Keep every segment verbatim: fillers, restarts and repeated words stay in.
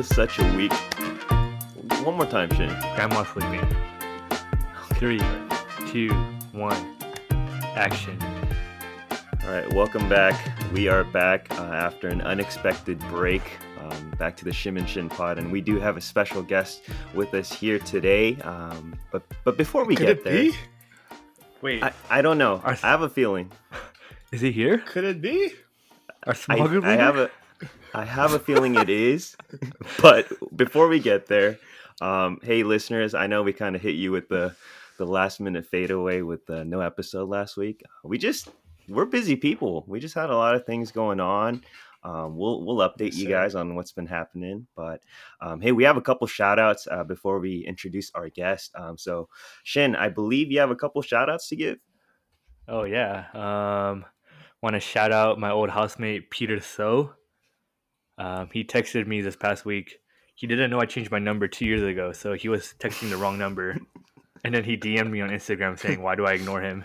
was such a weak. One more time, Shin. Grandma sleeping. Three, two, one, action. All right, welcome back. We are back uh, after an unexpected break. Um, back to the Shim and Shin pod, and we do have a special guest with us here today. Um, but but before we Could get it there, be? wait, I, I don't know. Our, I have a feeling. Is he here? Could it be? Our smuggler? I, I have a I have a feeling it is. But before we get there, um, hey listeners, I know we kind of hit you with the the last minute fadeaway with uh, no episode last week. We just we're busy people. We just had a lot of things going on. Um, we'll we'll update you guys on what's been happening, but um, hey, we have a couple shout outs uh, before we introduce our guest. Um, so Shin, I believe you have a couple shout outs to give. Oh yeah, um, want to shout out my old housemate Peter So. Um, he texted me this past week. He didn't know I changed my number two years ago, so he was texting the wrong number, and then he D M'd me on Instagram saying, "Why do I ignore him?"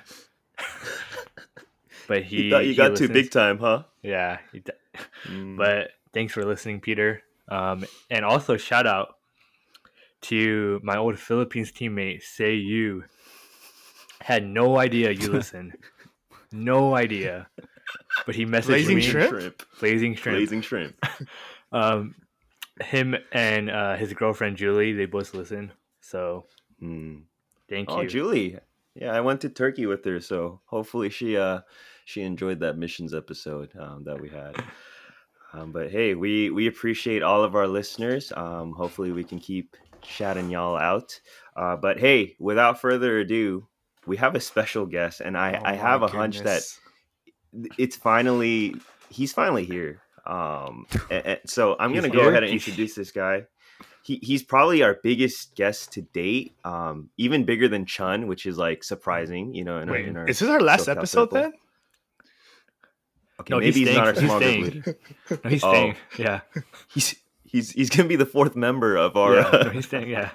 But he, he thought you he got listens. too big time, huh? Yeah. He th- mm. But thanks for listening, Peter. Um, and also shout out to my old Philippines teammate, Say You. Had no idea you listen. No idea. But he messaged Blazing me. Shrimp? Blazing shrimp. Blazing shrimp. um, him and uh, his girlfriend, Julie, they both listen. So mm. thank oh, you. Oh, Julie. Yeah, I went to Turkey with her, so hopefully she uh she enjoyed that missions episode um, that we had. Um, but hey, we we appreciate all of our listeners. Um, hopefully we can keep shouting y'all out. Uh, but hey, without further ado, we have a special guest, and I, oh I have a goodness. hunch that it's finally he's finally here. Um, and, and so I'm he's gonna go here? ahead and introduce this guy. He he's probably our biggest guest to date, um, even bigger than Chun, which is like surprising, you know. In Wait, our, in our is this our last episode circle. then? Okay, no, maybe he's, he's staying. not our small group leader. No, he's oh. staying. Yeah, he's he's he's gonna be the fourth member of our. Yeah, uh... no, he's staying. Yeah.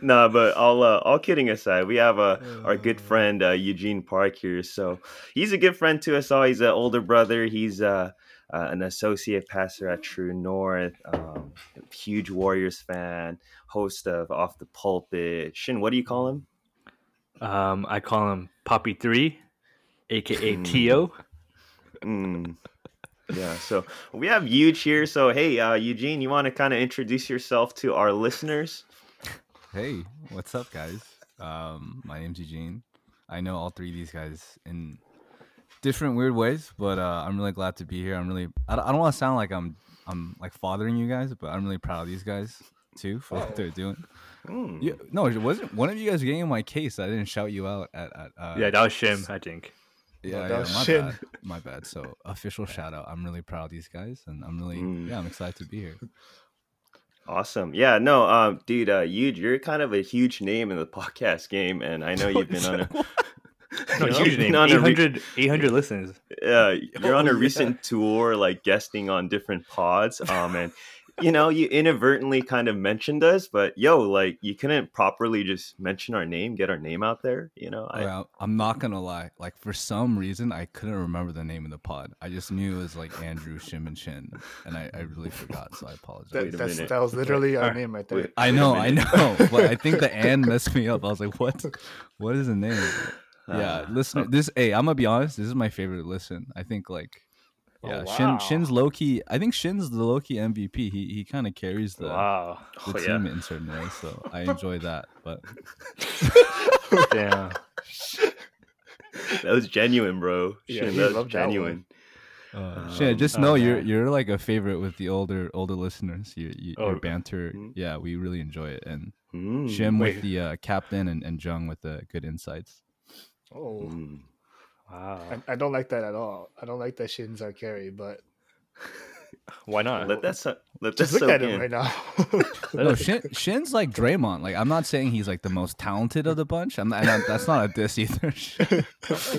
No, nah, but all uh, all kidding aside, we have uh, our good friend uh, Eugene Park here. So he's a good friend to us all. He's an older brother. He's uh. Uh, an associate pastor at True North, um, huge Warriors fan, host of Off the Pulpit. Shin, what do you call him? Um, I call him Poppy Three, aka mm. Tio. Mm. Yeah, so we have Huge here. So hey, uh, Eugene, you want to kind of introduce yourself to our listeners? Hey, what's up, guys? Um, my name's Eugene. I know all three of these guys in different weird ways, but uh, I'm really glad to be here. I'm really I don't, I don't want to sound like I'm I'm like fathering you guys, but I'm really proud of these guys too for oh. what they're doing. Mm. You, no, it wasn't one of you guys getting in my case. I didn't shout you out at. at uh, yeah, that was Shim, I think. Yeah, no, that yeah was my Shim. bad. My bad. So official shout out. I'm really proud of these guys, and I'm really mm. yeah, I'm excited to be here. Awesome. Yeah, no, um, dude, uh, you you're kind of a huge name in the podcast game, and I know you've been on. a... No, you know, huge name. eight hundred, re- eight hundred listeners. Yeah, you're on a recent yeah. tour, like guesting on different pods. Um, and you know, you inadvertently kind of mentioned us, but yo, like you couldn't properly just mention our name, get our name out there. You know, I, well, I'm not gonna lie. Like for some reason, I couldn't remember the name of the pod. I just knew it was like Andrew Shim and Shin, and I, I really forgot. So I apologize. That, that's, that was literally our name right there. Wait, I know, I know, but I think the and messed me up. I was like, what? What is the name? Yeah, listener, this hey, I'm gonna be honest. This is my favorite listen. I think like, yeah, oh, wow. Shin Shin's low key. I think Shin's the low key M V P. He he kind of carries the, wow. the oh, team yeah. in certain ways. So I enjoy that. But damn, that was genuine, bro. Yeah, Shin, that was genuine. That uh, Shin, just um, know uh, you're you're like a favorite with the older older listeners. You, you oh, your banter, mm-hmm. yeah, we really enjoy it. And mm, Shin wait. with the uh, captain and and Jung with the good insights. Oh, mm. wow! I, I don't like that at all. I don't like that Shin's our carry, but why not? Let that su- let just that look at in. him right now. No, Shin, Shin's like Draymond. Like I'm not saying he's like the most talented of the bunch. I'm not. Not that's not a diss either.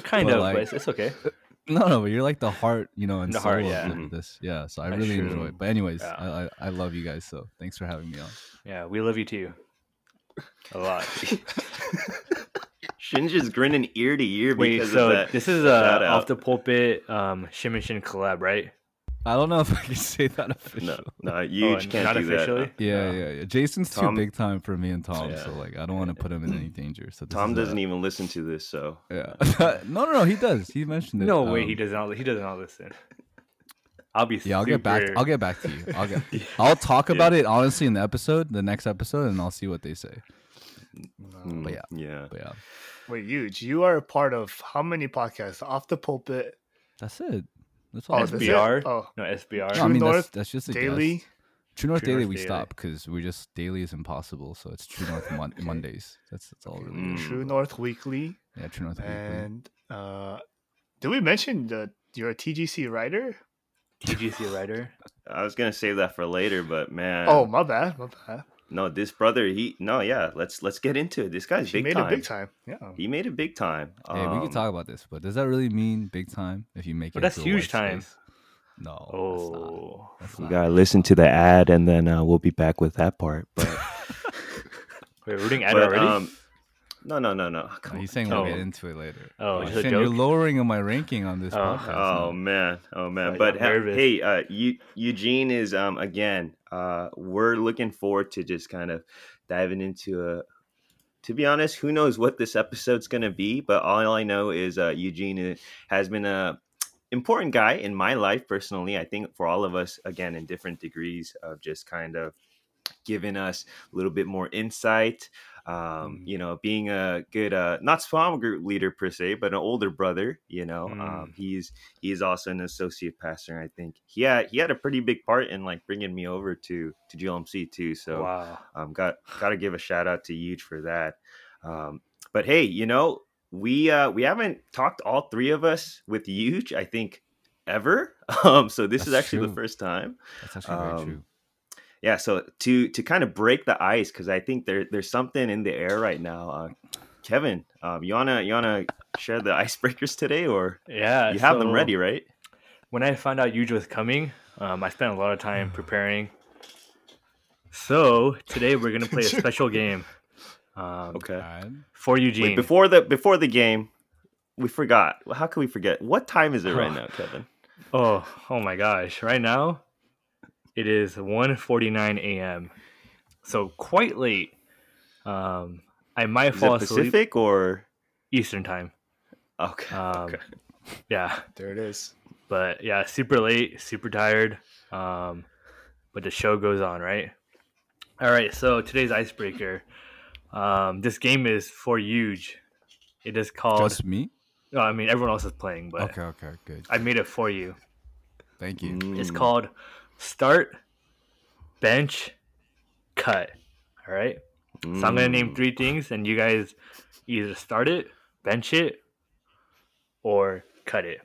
kind but of, like, but it's okay. No, no, but you're like the heart, you know, and the soul heart, yeah. of this. Yeah, so I that's really true. enjoy it. But anyways, yeah. I, I I love you guys. So thanks for having me on. Yeah, we love you too. A lot. Shin's just grinning ear to ear. Wait, because so of that. This is uh, off the pulpit um, Shim and Shin collab, right? I don't know if I can say that officially. No, no you oh, can't not do officially? That. Yeah, yeah, yeah. Jason's Tom, too big time for me and Tom, yeah. so like I don't want to put him in any danger. So Tom doesn't a... even listen to this, so yeah. no, no, no, he does. He mentioned it. No um, way, he does not. He does not listen. I'll be. Yeah, super... I'll get back. I'll get back to you. I'll get. yeah. I'll talk about yeah. it honestly in the episode, the next episode, and I'll see what they say. Um, but yeah, yeah, but yeah. Wait, Huge, you are a part of how many podcasts? Off the Pulpit. That's it. That's all. Oh, S B R. Oh. No, S B R. No, I mean, North, that's, that's just a daily. Guess. True North True Daily, North we daily. Stop because we're just daily is impossible. So it's True North mon- Mondays. That's that's all really. Mm. True North Weekly. Yeah, True North Weekly. And uh, did we mention that you're a T G C writer? T G C writer. I was gonna save that for later, but man. Oh, my bad. My bad. No, this brother, he no, yeah. Let's let's get into it. This guy's he big time. He made it big time. Yeah, he made it big time. Hey, um, we can talk about this, but does that really mean big time if you make but it? But that's huge time. Space? No. Oh, that's not, that's we not. Gotta listen to the ad, and then uh, we'll be back with that part. But we're rooting ad but, already. Um, no, no, no, no. Come He's on. saying we'll oh. get into it later. Oh, oh you're lowering my ranking on this. Oh, podcast, oh man. man, oh man. But hey, uh, you, Eugene is um again. Uh, we're looking forward to just kind of diving into a. To be honest, who knows what this episode's gonna be? But all I know is uh, Eugene has been a important guy in my life personally. I think for all of us, again, in different degrees of just kind of giving us a little bit more insight. Um, mm-hmm. You know, being a good, uh, not small group leader per se, but an older brother. You know, mm. um, he's he's also an associate pastor. I think he had he had a pretty big part in like bringing me over to to G L M C too. So, wow. um, got got to give a shout out to Huge for that. Um, but hey, you know, we uh, we haven't talked all three of us with Huge, I think, ever. Um, so this That's is actually true. the first time. That's actually um, very true. Yeah, so to to kind of break the ice, because I think there there's something in the air right now. Uh, Kevin, um, you wanna you wanna share the icebreakers today, or yeah, you have so them ready, right? When I found out Yuji was coming, um, I spent a lot of time preparing. So today we're gonna play a special game. Um, okay. For Eugene. Wait, before the before the game, we forgot. How can we forget? What time is it right now, Kevin? Oh, oh my gosh! Right now. It is one forty-nine a.m., so quite late. Um, I might is fall it asleep. Pacific or Eastern time? Okay. Um, okay. Yeah. There it is. But yeah, super late, super tired. Um, but the show goes on, right? All right. So today's icebreaker. Um, this game is for Huge. It is called. Just me? No, I mean everyone else is playing, but okay, okay, good. I made it for you. Thank you. Mm. It's called. Start, bench, cut. All right. Mm. So I'm gonna name three things, and you guys either start it, bench it, or cut it.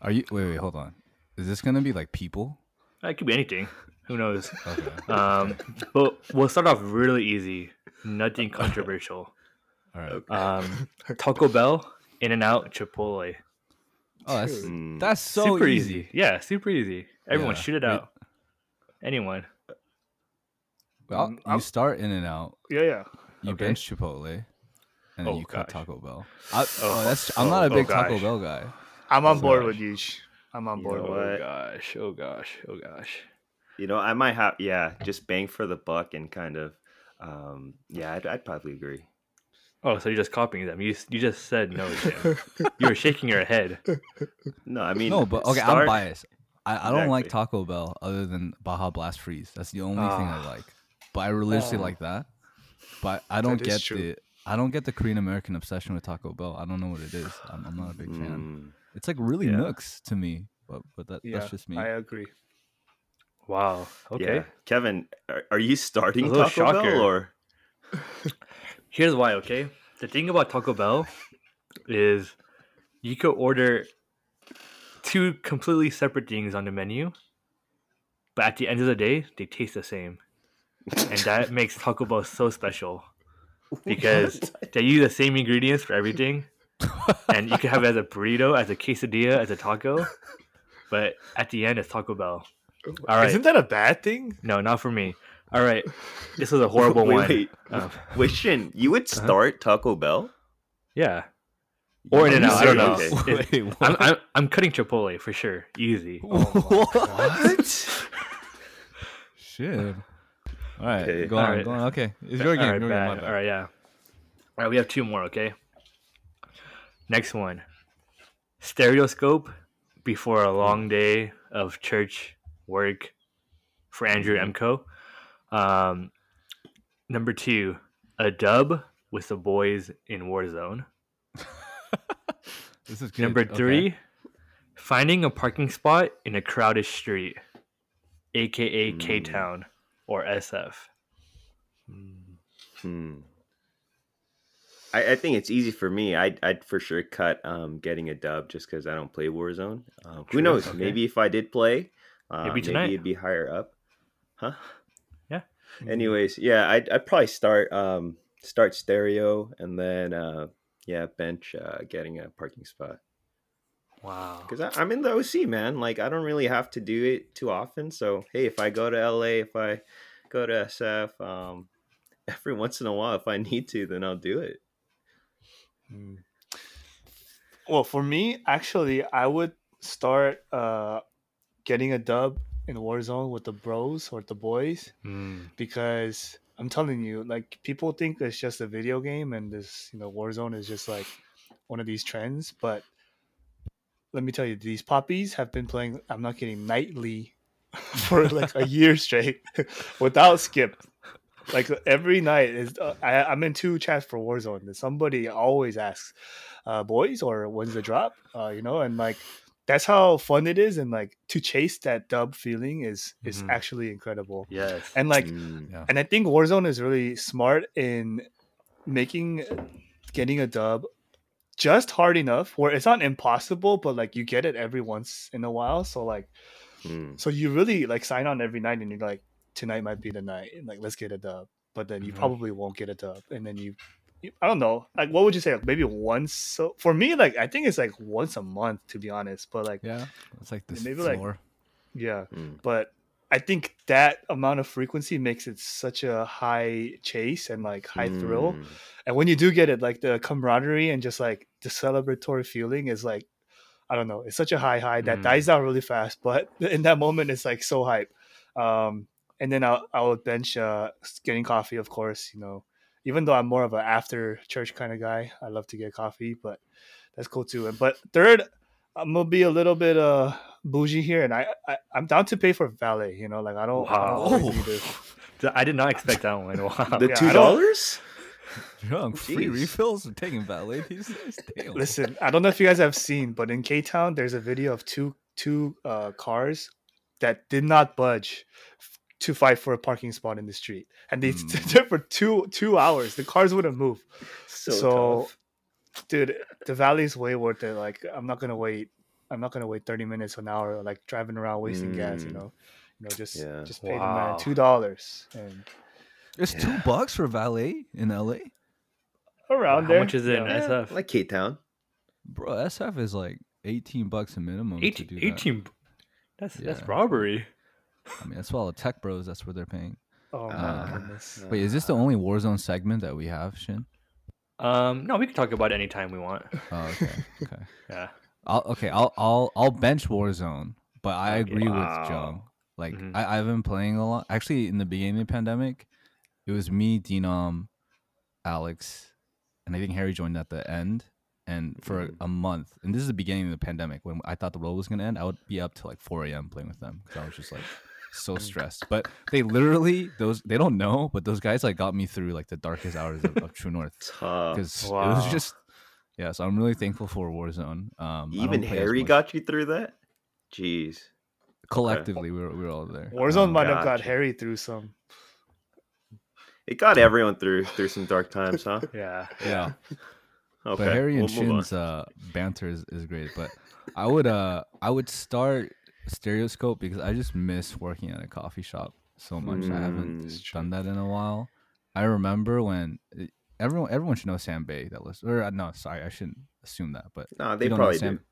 Are you? Wait, wait, hold on. Is this gonna be like people? It could be anything. Who knows? Okay. Um, but we'll start off really easy. Nothing controversial. All right. Okay. Um, Taco Bell, In-N-Out, Chipotle. Oh, that's mm. that's so super easy. easy. Yeah, super easy. Everyone, yeah. shoot it out. Wait. Anyone. Well, you start In-N-Out. Yeah, yeah. You okay. bench Chipotle, and oh, then you gosh. cut Taco Bell. I, oh, oh, that's. I'm oh, not a big oh, Taco Bell guy. I'm on board gosh. with you. I'm on board you know with. Oh gosh! Oh gosh! Oh gosh! You know, I might have. Yeah, just bang for the buck and kind of. Um, yeah, I'd, I'd probably agree. Oh, so you're just copying them. You you just said no, Jim. You were shaking your head. No, I mean. No, but okay, start... I'm biased. I, I exactly. don't like Taco Bell other than Baja Blast Freeze. That's the only uh, thing I like. But I religiously uh, like that. But I don't get true. the I don't get the Korean American obsession with Taco Bell. I don't know what it is. I'm, I'm not a big mm. fan. It's like really yeah. nooks to me. But but that, yeah, that's just me. I agree. Wow. Okay. Yeah. Kevin, are, are you starting Taco shocker. Bell or? Here's why. Okay. The thing about Taco Bell is you could order. Two completely separate things on the menu, but at the end of the day, they taste the same, and that makes Taco Bell so special because what? they use the same ingredients for everything, and you can have it as a burrito, as a quesadilla, as a taco, but at the end, it's Taco Bell. All right, isn't that a bad thing? No, not for me. All right, this was a horrible wait, one. Wait, um, wait, Shin, you would start uh-huh. Taco Bell? Yeah. Or in and out. I don't know. Okay. Wait, I'm, I'm, I'm cutting Chipotle for sure. Easy. Oh what? Shit. All right. Okay. Go on. Right. Go on. Okay. It's your game. All right. Your game. All right. Yeah. All right. We have two more. Okay. Next one. Stereoscope before a long day of church work for Andrew Emco. Um, number two, a dub with the boys in Warzone. This is good. Number three, okay. Finding a parking spot in a crowded street, aka mm. K-Town or S F. Hmm. I, I think it's easy for me. I'd, I'd for sure cut um, getting a dub just because I don't play Warzone. Um, who knows? Okay. Maybe if I did play, uh, maybe, maybe it'd be higher up. Huh? Yeah. Anyways, yeah, I'd, I'd probably start um, start stereo and then, uh, yeah, bench uh, getting a parking spot. Wow. Because I'm in the O C, man. Like, I don't really have to do it too often. So, hey, if I go to L A, if I go to S F, um, every once in a while, if I need to, then I'll do it. Well, for me, actually, I would start uh, getting a dub in Warzone with the bros or the boys mm. because I'm telling you, like, people think it's just a video game and this, you know, Warzone is just like one of these trends. But let me tell you, these poppies have been playing, I'm not kidding, nightly for like a year straight without skip. Like every night, is uh, I, I'm in two chats for Warzone. And somebody always asks, uh, "Boys, or when's the drop?" Uh, you know, and like that's how fun it is, and like to chase that dub feeling is is mm-hmm. actually incredible. Yes, and like, mm, yeah. and I think Warzone is really smart in making getting a dub just hard enough where it's not impossible, but like you get it every once in a while. So like, mm. so you really like sign on every night, and you're like, tonight might be the night, like let's get a dub, but then you mm-hmm. probably won't get a dub, and then you, you I don't know, like what would you say, like maybe once, so for me, like I think it's like once a month to be honest, but like yeah it's like this maybe like more. yeah mm. But I think that amount of frequency makes it such a high chase and like high mm. thrill, and when you do get it, like the camaraderie and just like the celebratory feeling is like, I don't know, it's such a high high that mm. dies down really fast, but in that moment it's like so hype. um And then I'll, I'll bench uh, getting coffee, of course, you know, even though I'm more of an after church kind of guy. I love to get coffee, but that's cool, too. And but third, I'm going to be a little bit uh, bougie here. And I, I, I'm down to pay for valet, you know, like I don't. Wow. I, don't to... I did not expect that one. Wow. The two dollars? Yeah, Jung, free refills are taking valet these days. Damn. Listen, I don't know if you guys have seen, but in K-Town, there's a video of two, two uh, cars that did not budge to fight for a parking spot in the street, and they mm. stood there for two two hours. The cars wouldn't move. So, so dude, the valley's way worth it. Like, I'm not gonna wait. I'm not gonna wait thirty minutes, an hour, like driving around wasting mm. gas. You know, you know, just yeah. just pay wow. the man two dollars. And it's yeah. two bucks for valet in L A. Around How there, how much is it yeah. in S F? Yeah, like Cape Town, bro. S F is like eighteen bucks a minimum. eighteen To do eighteen. That. That's yeah. that's robbery. I mean, that's all the tech bros. That's where they're paying. Oh my uh, goodness! Wait, is this the only Warzone segment that we have, Shin? Um, no, we can talk about it anytime we want. Oh, okay, okay, yeah. I'll okay, I'll I'll I'll bench Warzone, but I agree wow. with Joe. Like, mm-hmm. I I've been playing a lot. Actually, in the beginning of the pandemic, it was me, D-Nom, Alex, and I think Harry joined at the end. And for mm-hmm. a month, and this is the beginning of the pandemic when I thought the world was gonna end, I would be up till like four a.m. playing with them because I was just like. So stressed, but they literally those they don't know, but those guys like got me through like the darkest hours of, of True North because wow. it was just yeah. So I'm really thankful for Warzone. Um, Even Harry got you through that. Jeez. Collectively, okay. we were we were all there. Warzone um, might have got Harry through some. It got everyone through through some dark times, huh? yeah, yeah. Okay. But Harry and we'll Shin's uh, banter is, is great. But I would uh I would start. Stereoscope because I just miss working at a coffee shop so much. Mm, I haven't done that in a while. I remember when it, everyone everyone should know Sam Bae that list or no sorry I shouldn't assume that but no they, they probably Sam, do. Okay,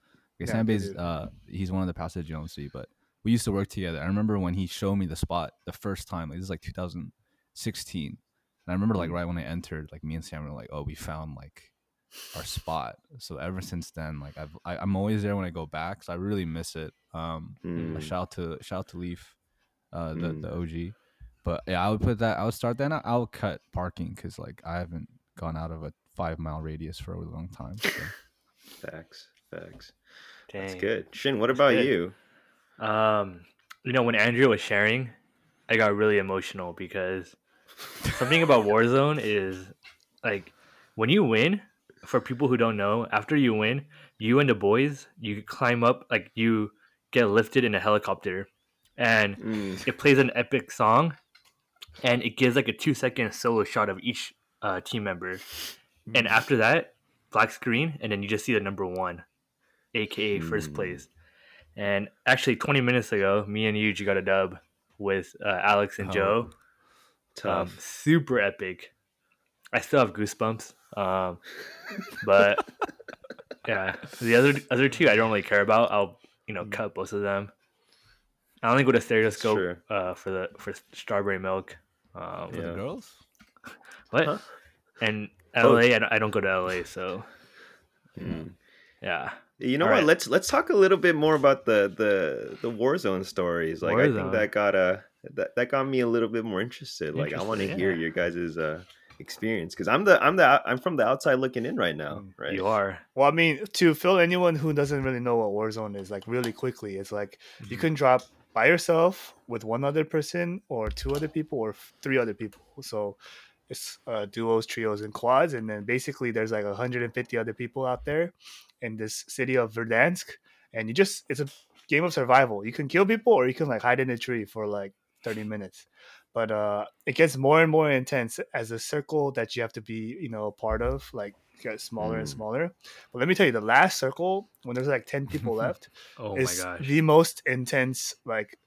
yeah, Sam Bae's uh he's one of the pastors at G L M C, but we used to work together. I remember when he showed me the spot the first time, like this is like two thousand sixteen, and I remember like right when I entered, like me and Sam were like, oh, we found like our spot. So ever since then, like I've, I, I'm always there when I go back. So I really miss it. Um, mm. a shout to shout to Leaf, uh, the mm. the O G. But yeah, I would put that. I would start then. I would cut parking because like I haven't gone out of a five mile radius for a really long time. So. Facts, facts. Dang. That's good. Shin, what about you? Um, you know, when Andrew was sharing, I got really emotional because something about Warzone is like when you win. For people who don't know, after you win, you and the boys, you climb up, like you get lifted in a helicopter, and mm. it plays an epic song, and it gives like a two-second solo shot of each uh, team member, mm. and after that, black screen, and then you just see the number one, aka mm. first place. And actually, twenty minutes ago, me and Yuji got a dub with uh, Alex and oh. Joe. Tough, um, super epic. I still have goosebumps. Um, but yeah, the other other two I don't really care about. I'll you know cut both of them. I only go to Stereoscope sure. uh, for the for strawberry milk. Um, for yeah. the girls, what? Huh? And L A, oh. I don't go to L A, so mm. yeah. You know All what? Right. Let's let's talk a little bit more about the the, the Warzone stories. Like Warzone. I think that got a that, that got me a little bit more interested. Like I want to yeah. hear your guys's. Uh, experience because i'm the i'm the i'm from the outside looking in right now, right? You are. Well, I mean, to fill anyone who doesn't really know what Warzone is, like really quickly, it's like mm-hmm. you can drop by yourself with one other person or two other people or three other people. So it's uh duos, trios, and quads, and then basically there's like one hundred fifty other people out there in this city of Verdansk, and you just it's a game of survival. You can kill people or you can like hide in a tree for like thirty minutes. But uh, it gets more and more intense as a circle that you have to be, you know, a part of, like, gets smaller mm. and smaller. But let me tell you, the last circle, when there's like ten people left, oh is my gosh. The most intense. Like,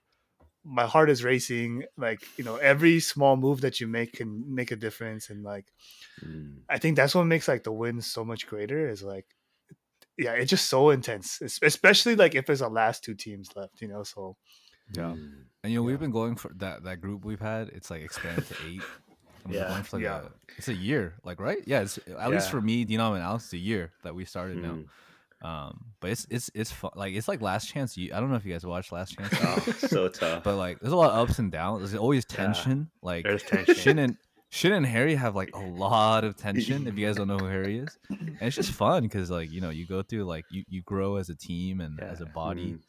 my heart is racing. Like, you know, every small move that you make can make a difference. And, like, mm. I think that's what makes, like, the win so much greater is, like, yeah, it's just so intense. It's, especially, like, if there's a last two teams left, you know, so... Yeah, and you know yeah. we've been going for that that group we've had. It's like expanded to eight. yeah, going for like yeah. A, it's a year, like right? Yeah, it's at yeah. least for me, D-Nom and Alex, it's a year that we started mm. now. Um, but it's it's it's fun. Like it's like Last Chance. You, I don't know if you guys watched Last Chance. Oh, so tough. But like, there's a lot of ups and downs. There's always tension. Yeah. Like there's tension. Shin and Shin and Harry have like a lot of tension. If you guys don't know who Harry is, and it's just fun because like you know you go through like you, you grow as a team and yeah. as a body. Mm.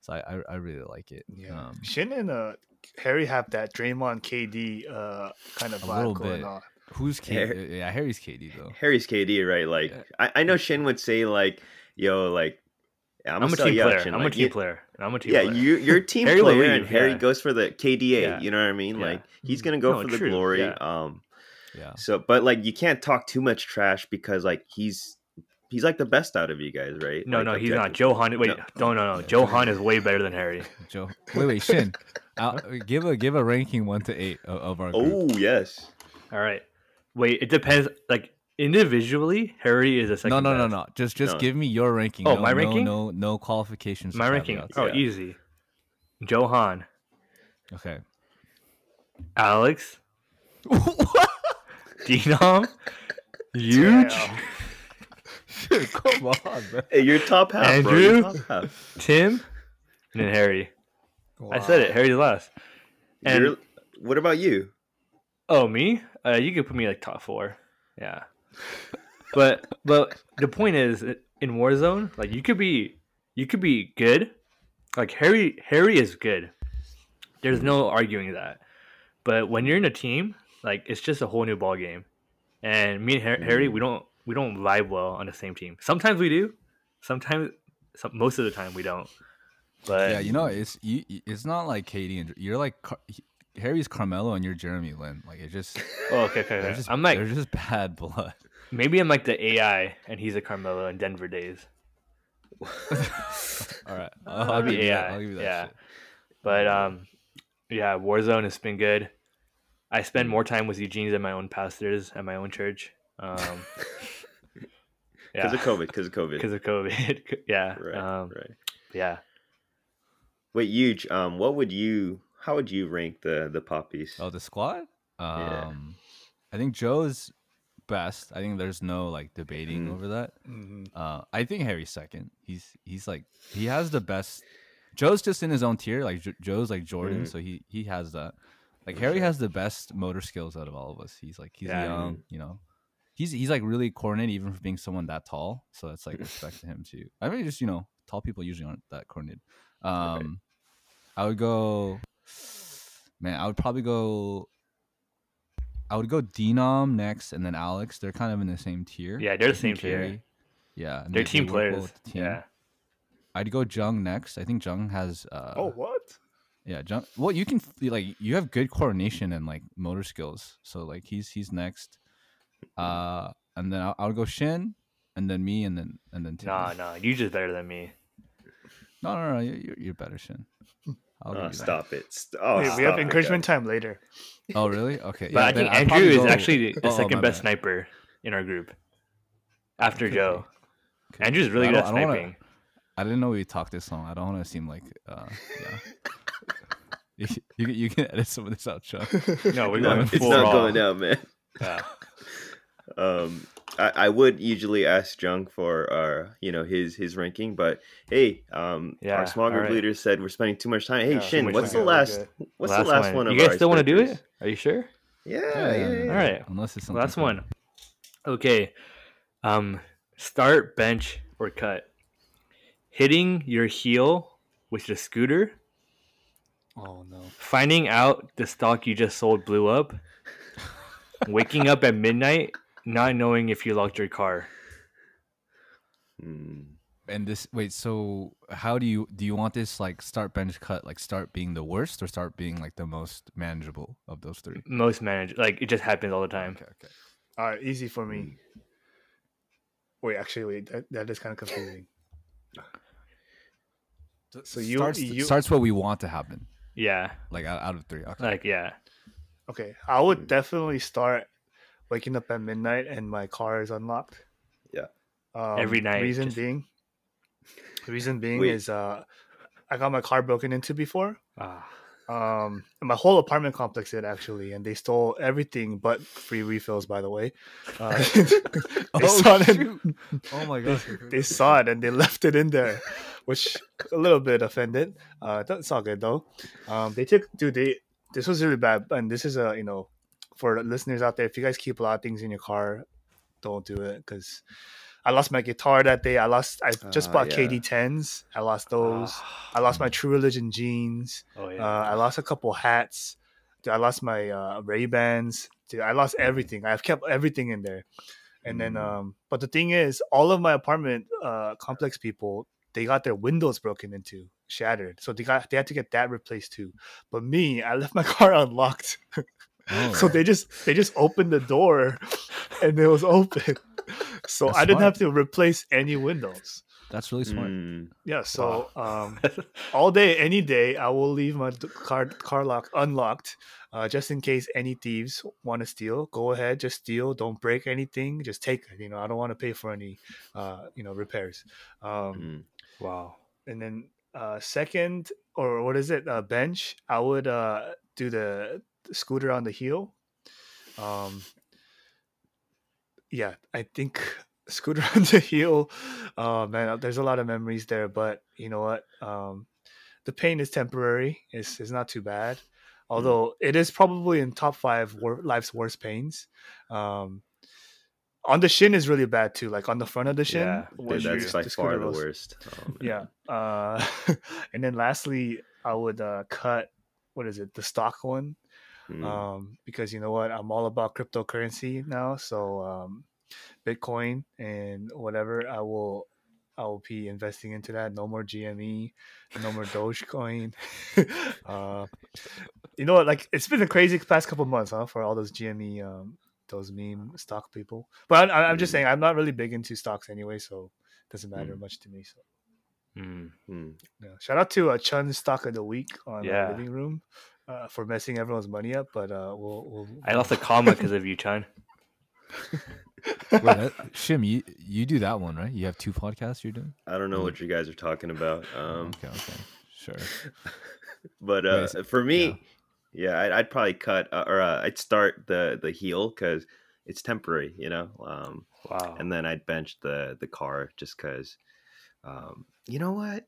So I, I really like it. Yeah. Um, Shin and uh, Harry have that Draymond K D uh, kind of vibe going on. Who's K D? Harry, yeah, Harry's K D though. Harry's K D, right? Like yeah. I, I know Shin would say like, "Yo, like I'm, I'm a team player. Shin. I'm like, a team you, player. I'm a team yeah, player. Yeah, you, you're a team player, leave, and yeah. Harry goes for the K D A. Yeah. You know what I mean? Yeah. Like he's gonna go no, for true. the glory. Yeah. Um, yeah. So, but like you can't talk too much trash because like he's. He's like the best out of you guys, right? No, like, no, he's not. Johan, wait, no, no, no. no. Johan is way better than Harry. Joe, wait, wait, Shin, I'll, give a give a ranking one to eight of, of our group. Oh yes. All right. Wait, it depends. Like individually, Harry is a second. No, no, best. no, no. Just just no. give me your ranking. Oh, no, my no, ranking. No, no, no qualifications. My ranking. Oh, yeah. easy. Johan. Okay. Alex. What? D-Nom. Huge. Damn. Come on, man. Hey, your top half, Andrew, bro. Top half. Tim, and then Harry. Wow. I said it. Harry's last. And You're, what about you? Oh, me? Uh, you could put me like top four. Yeah. But but the point is, in Warzone, like you could be you could be good. Like Harry Harry is good. There's no arguing that. But when you're in a team, like it's just a whole new ball game. And me and Harry, mm. Harry we don't. We don't vibe well on the same team. Sometimes we do. Sometimes, some, most of the time we don't. But yeah, you know, it's you, it's not like K D and you're like Car- Harry's Carmelo and you're Jeremy Lin. Like it just. Oh, okay, okay. okay. Just, I'm like they're just bad blood. Maybe I'm like the A I and he's a Carmelo in Denver days. All right, I'll, I'll be A I. That. I'll give you that yeah, shit. But um, yeah, Warzone has been good. I spend more time with Eugene than my own pastors at my own church. Um. Because yeah. of COVID, because of COVID, because of COVID, yeah, right, um, right, yeah. Wait, huge. Um, what would you? How would you rank the the poppies? Oh, the squad. Um, yeah. I think Joe's best. I think there's no like debating mm-hmm. over that. Mm-hmm. Uh, I think Harry's second. He's he's like he has the best. Joe's just in his own tier. Like J- Joe's like Jordan, mm-hmm. so he he has that. Like For Harry sure. has the best motor skills out of all of us. He's like he's yeah, young, mm-hmm. you know. He's he's like really coordinated even for being someone that tall. So that's like respect to him too. I mean, just you know, tall people usually aren't that coordinated. Um, okay. I would go, man. I would probably go. I would go D-Nom next, and then Alex. They're kind of in the same tier. Yeah, they're the same K D. tier. Yeah, they're team they players. The team. Yeah, I'd go Jung next. I think Jung has. Uh, oh what? Yeah, Jung. Well, you can like you have good coordination and like motor skills. So like he's he's next. Uh, and then I, I would go Shin, and then me, and then and then. No, nah, no, nah, you're just better than me. No, no, no, you're you're better, Shin. Oh, stop it. Oh, Wait, we have encouragement time later. Oh, really? Okay. But yeah, I think Andrew is go... actually the oh, second best bad. sniper in our group after okay. Joe. Okay. Andrew's really I good at sniping. I, wanna... I didn't know we talked this long. I don't want to seem like. Uh, yeah. you, you, you can edit some of this out, Chuck. No, we're no, going It's not all. going out, man. Yeah. um, I, I would usually ask Jung for our, you know, his his ranking, but hey, um, yeah, our small group right. leader said we're spending too much time. Hey, yeah, Shin, what's the last, what's last the last one? one of you guys still want to do it? Are you sure? Yeah, yeah, yeah, yeah. All right. Unless it's last fun. one. Okay, um, start, bench, or cut. Hitting your heel with your scooter. Oh no! Finding out the stock you just sold blew up. Waking up at midnight. Not knowing if you locked your car. And this wait, so how do you do you want this like start, bench, cut, like start being the worst or start being like the most manageable of those three? Most manageable, like it just happens all the time. Okay, okay. All right, easy for me. Wait, actually, wait, that, that is kind of confusing. So you starts, you starts what we want to happen. Yeah, like out, out of three. Okay. Like yeah. Okay, I would definitely start. Waking up at midnight and my car is unlocked. Yeah. Um, Every night. Reason just... being, the reason being Wait. is uh, I got my car broken into before. Ah. Um, and my whole apartment complex did actually, and they stole everything but free refills. By the way, uh, they oh, saw it and, oh my god! They, they saw it and they left it in there, which a little bit offended. Uh, that's all good though. Um, they took dude. They this was really bad, and this is a you know. For listeners out there, if you guys keep a lot of things in your car, don't do it. Because I lost my guitar that day. I lost. I just uh, bought yeah. K D tens. I lost those. Uh, I lost my True Religion jeans. Oh, yeah. uh, I lost a couple hats. Dude, I lost my uh, Ray-Bans. Dude, I lost everything. I've kept everything in there. And mm. then, um, but the thing is, all of my apartment uh, complex people, they got their windows broken into, shattered. So they got they had to get that replaced too. But me, I left my car unlocked. Oh. So they just they just opened the door, and it was open. So That's I didn't smart. have to replace any windows. That's really smart. Mm. Yeah. So wow. um, all day, any day, I will leave my car car lock unlocked, uh, just in case any thieves want to steal. Go ahead, just steal. Don't break anything. Just take it. You know, I don't want to pay for any, uh, you know, repairs. Um, mm. Wow. And then uh, second, or what is it? Uh, bench. I would uh, do the. Scooter on the heel. Um yeah, I think scooter on the heel. Oh man, there's a lot of memories there, but you know what? Um the pain is temporary. It's it's not too bad. Although it is probably in top five war- life's worst pains. Um on the shin is really bad too, like on the front of the shin. Yeah, dude, that's by far the was. worst. Oh, yeah. Uh and then lastly, I would uh cut what is it, the stock one. Mm. Um, because you know what, I'm all about cryptocurrency now. So, um, Bitcoin and whatever, I will, I will be investing into that. No more G M E, no more Dogecoin. uh, you know what? Like it's been a crazy past couple months, huh? For all those G M E, um, those meme stock people. But I, I'm mm. just saying, I'm not really big into stocks anyway, so it doesn't matter mm. much to me. So. Mm. Yeah. Shout out to uh, Chun's stock of the week on the yeah. living room. Uh, for messing everyone's money up, but uh, we'll, we'll. I lost a comma because of you, Chun. Wait, that, Shim, you you do that one, right? You have two podcasts you're doing. I don't know mm-hmm. what you guys are talking about. Um, okay, okay, sure. But uh, Wait, for me, yeah, yeah I'd, I'd probably cut uh, or uh, I'd start the the heel because it's temporary, you know. Um, wow. And then I'd bench the the car just because, um, you know what?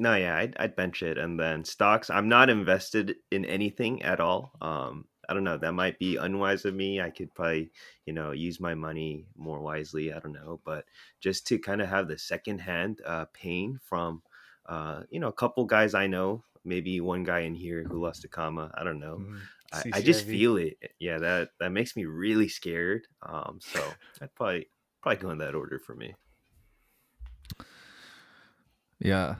No, yeah, I'd, I'd bench it. And then stocks, I'm not invested in anything at all. Um, I don't know. That might be unwise of me. I could probably, you know, use my money more wisely. I don't know. But just to kind of have the secondhand uh, pain from, uh, you know, a couple guys I know, maybe one guy in here who lost a comma. I don't know. Mm-hmm. I, I just feel it. Yeah, that, that makes me really scared. Um, so I'd probably, probably go in that order for me. Yeah.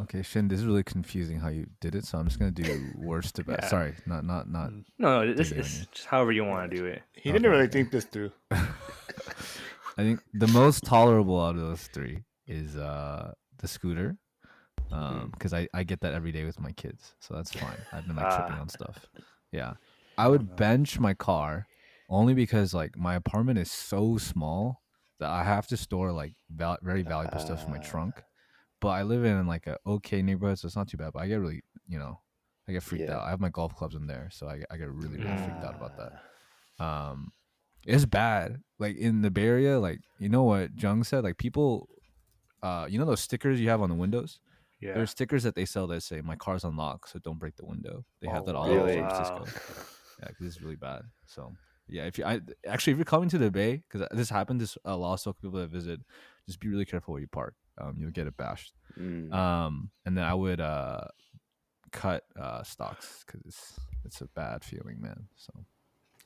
Okay, Shin, this is really confusing how you did it, so I'm just gonna do worst to best. Yeah. Sorry, not not not. No, no, this is just however you want to do it. He didn't okay. really think this through. I think the most tolerable out of those three is uh, the scooter, because um, I, I get that every day with my kids, so that's fine. I've been like tripping on stuff. Yeah, I would bench my car only because like my apartment is so small that I have to store like val- very valuable uh... stuff in my trunk. But I live in like a okay neighborhood, so it's not too bad. But I get really, you know, I get freaked yeah. out. I have my golf clubs in there, so I I get really, really freaked out about that. Um, it's bad. Like in the Bay Area, like you know what Jung said, like people, uh, you know those stickers you have on the windows. Yeah. There's stickers that they sell that say "My car's unlocked, so don't break the window." They oh, have that all really? over San Francisco. Wow. Yeah, because it's really bad. So yeah, if you I actually if you're coming to the Bay, because this happened to a lot of people that visit, just be really careful where you park. Um, you'll get it bashed. Mm. Um, and then I would uh, cut uh, stocks because it's, it's a bad feeling, man. So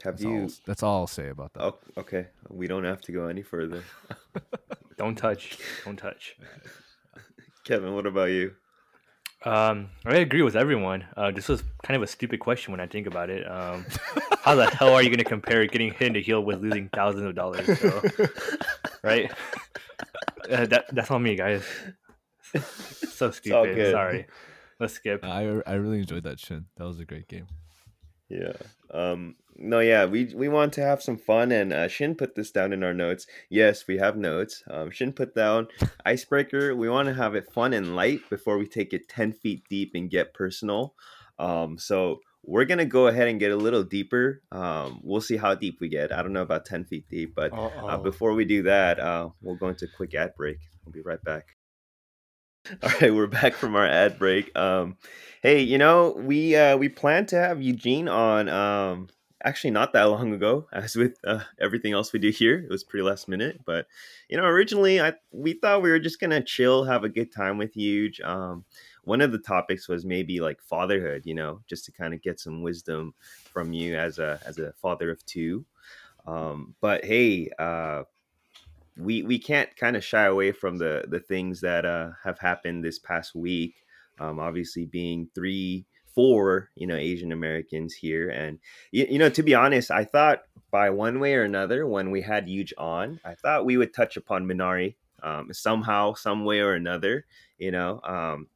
have that's you? All, that's all I'll say about that. Oh, okay, we don't have to go any further. Don't touch. Don't touch. Kevin, what about you? Um, I agree with everyone. Uh, this was kind of a stupid question when I think about it. Um, how the hell are you going to compare getting hit in the heel with losing thousands of dollars? So, right. Uh, that, that's on me, guys. So stupid. Sorry. Let's skip. I I really enjoyed that shit. That was a great game. Yeah. Um. No. Yeah. We we want to have some fun, and uh, Shin put this down in our notes. Yes, we have notes. Um. Shin put down icebreaker. We want to have it fun and light before we take it ten feet deep and get personal. Um. So we're gonna go ahead and get a little deeper. Um, we'll see how deep we get. I don't know about ten feet deep, but uh, before we do that, uh, we'll go into a quick ad break. We'll be right back. All right, we're back from our ad break. Um, hey, you know we uh, we planned to have Eugene on. Um, actually, not that long ago, as with uh, everything else we do here, it was pretty last minute. But you know, originally, I we thought we were just gonna chill, have a good time with Huge. Um, One of the topics was maybe like fatherhood, you know, just to kind of get some wisdom from you as a as a father of two. Um, but hey, uh, we we can't kind of shy away from the the things that uh, have happened this past week. Um, obviously, being three, four, you know, Asian Americans here, and you, you know, to be honest, I thought by one way or another when we had Huge on, I thought we would touch upon Minari um, somehow, some way or another, you know. Um,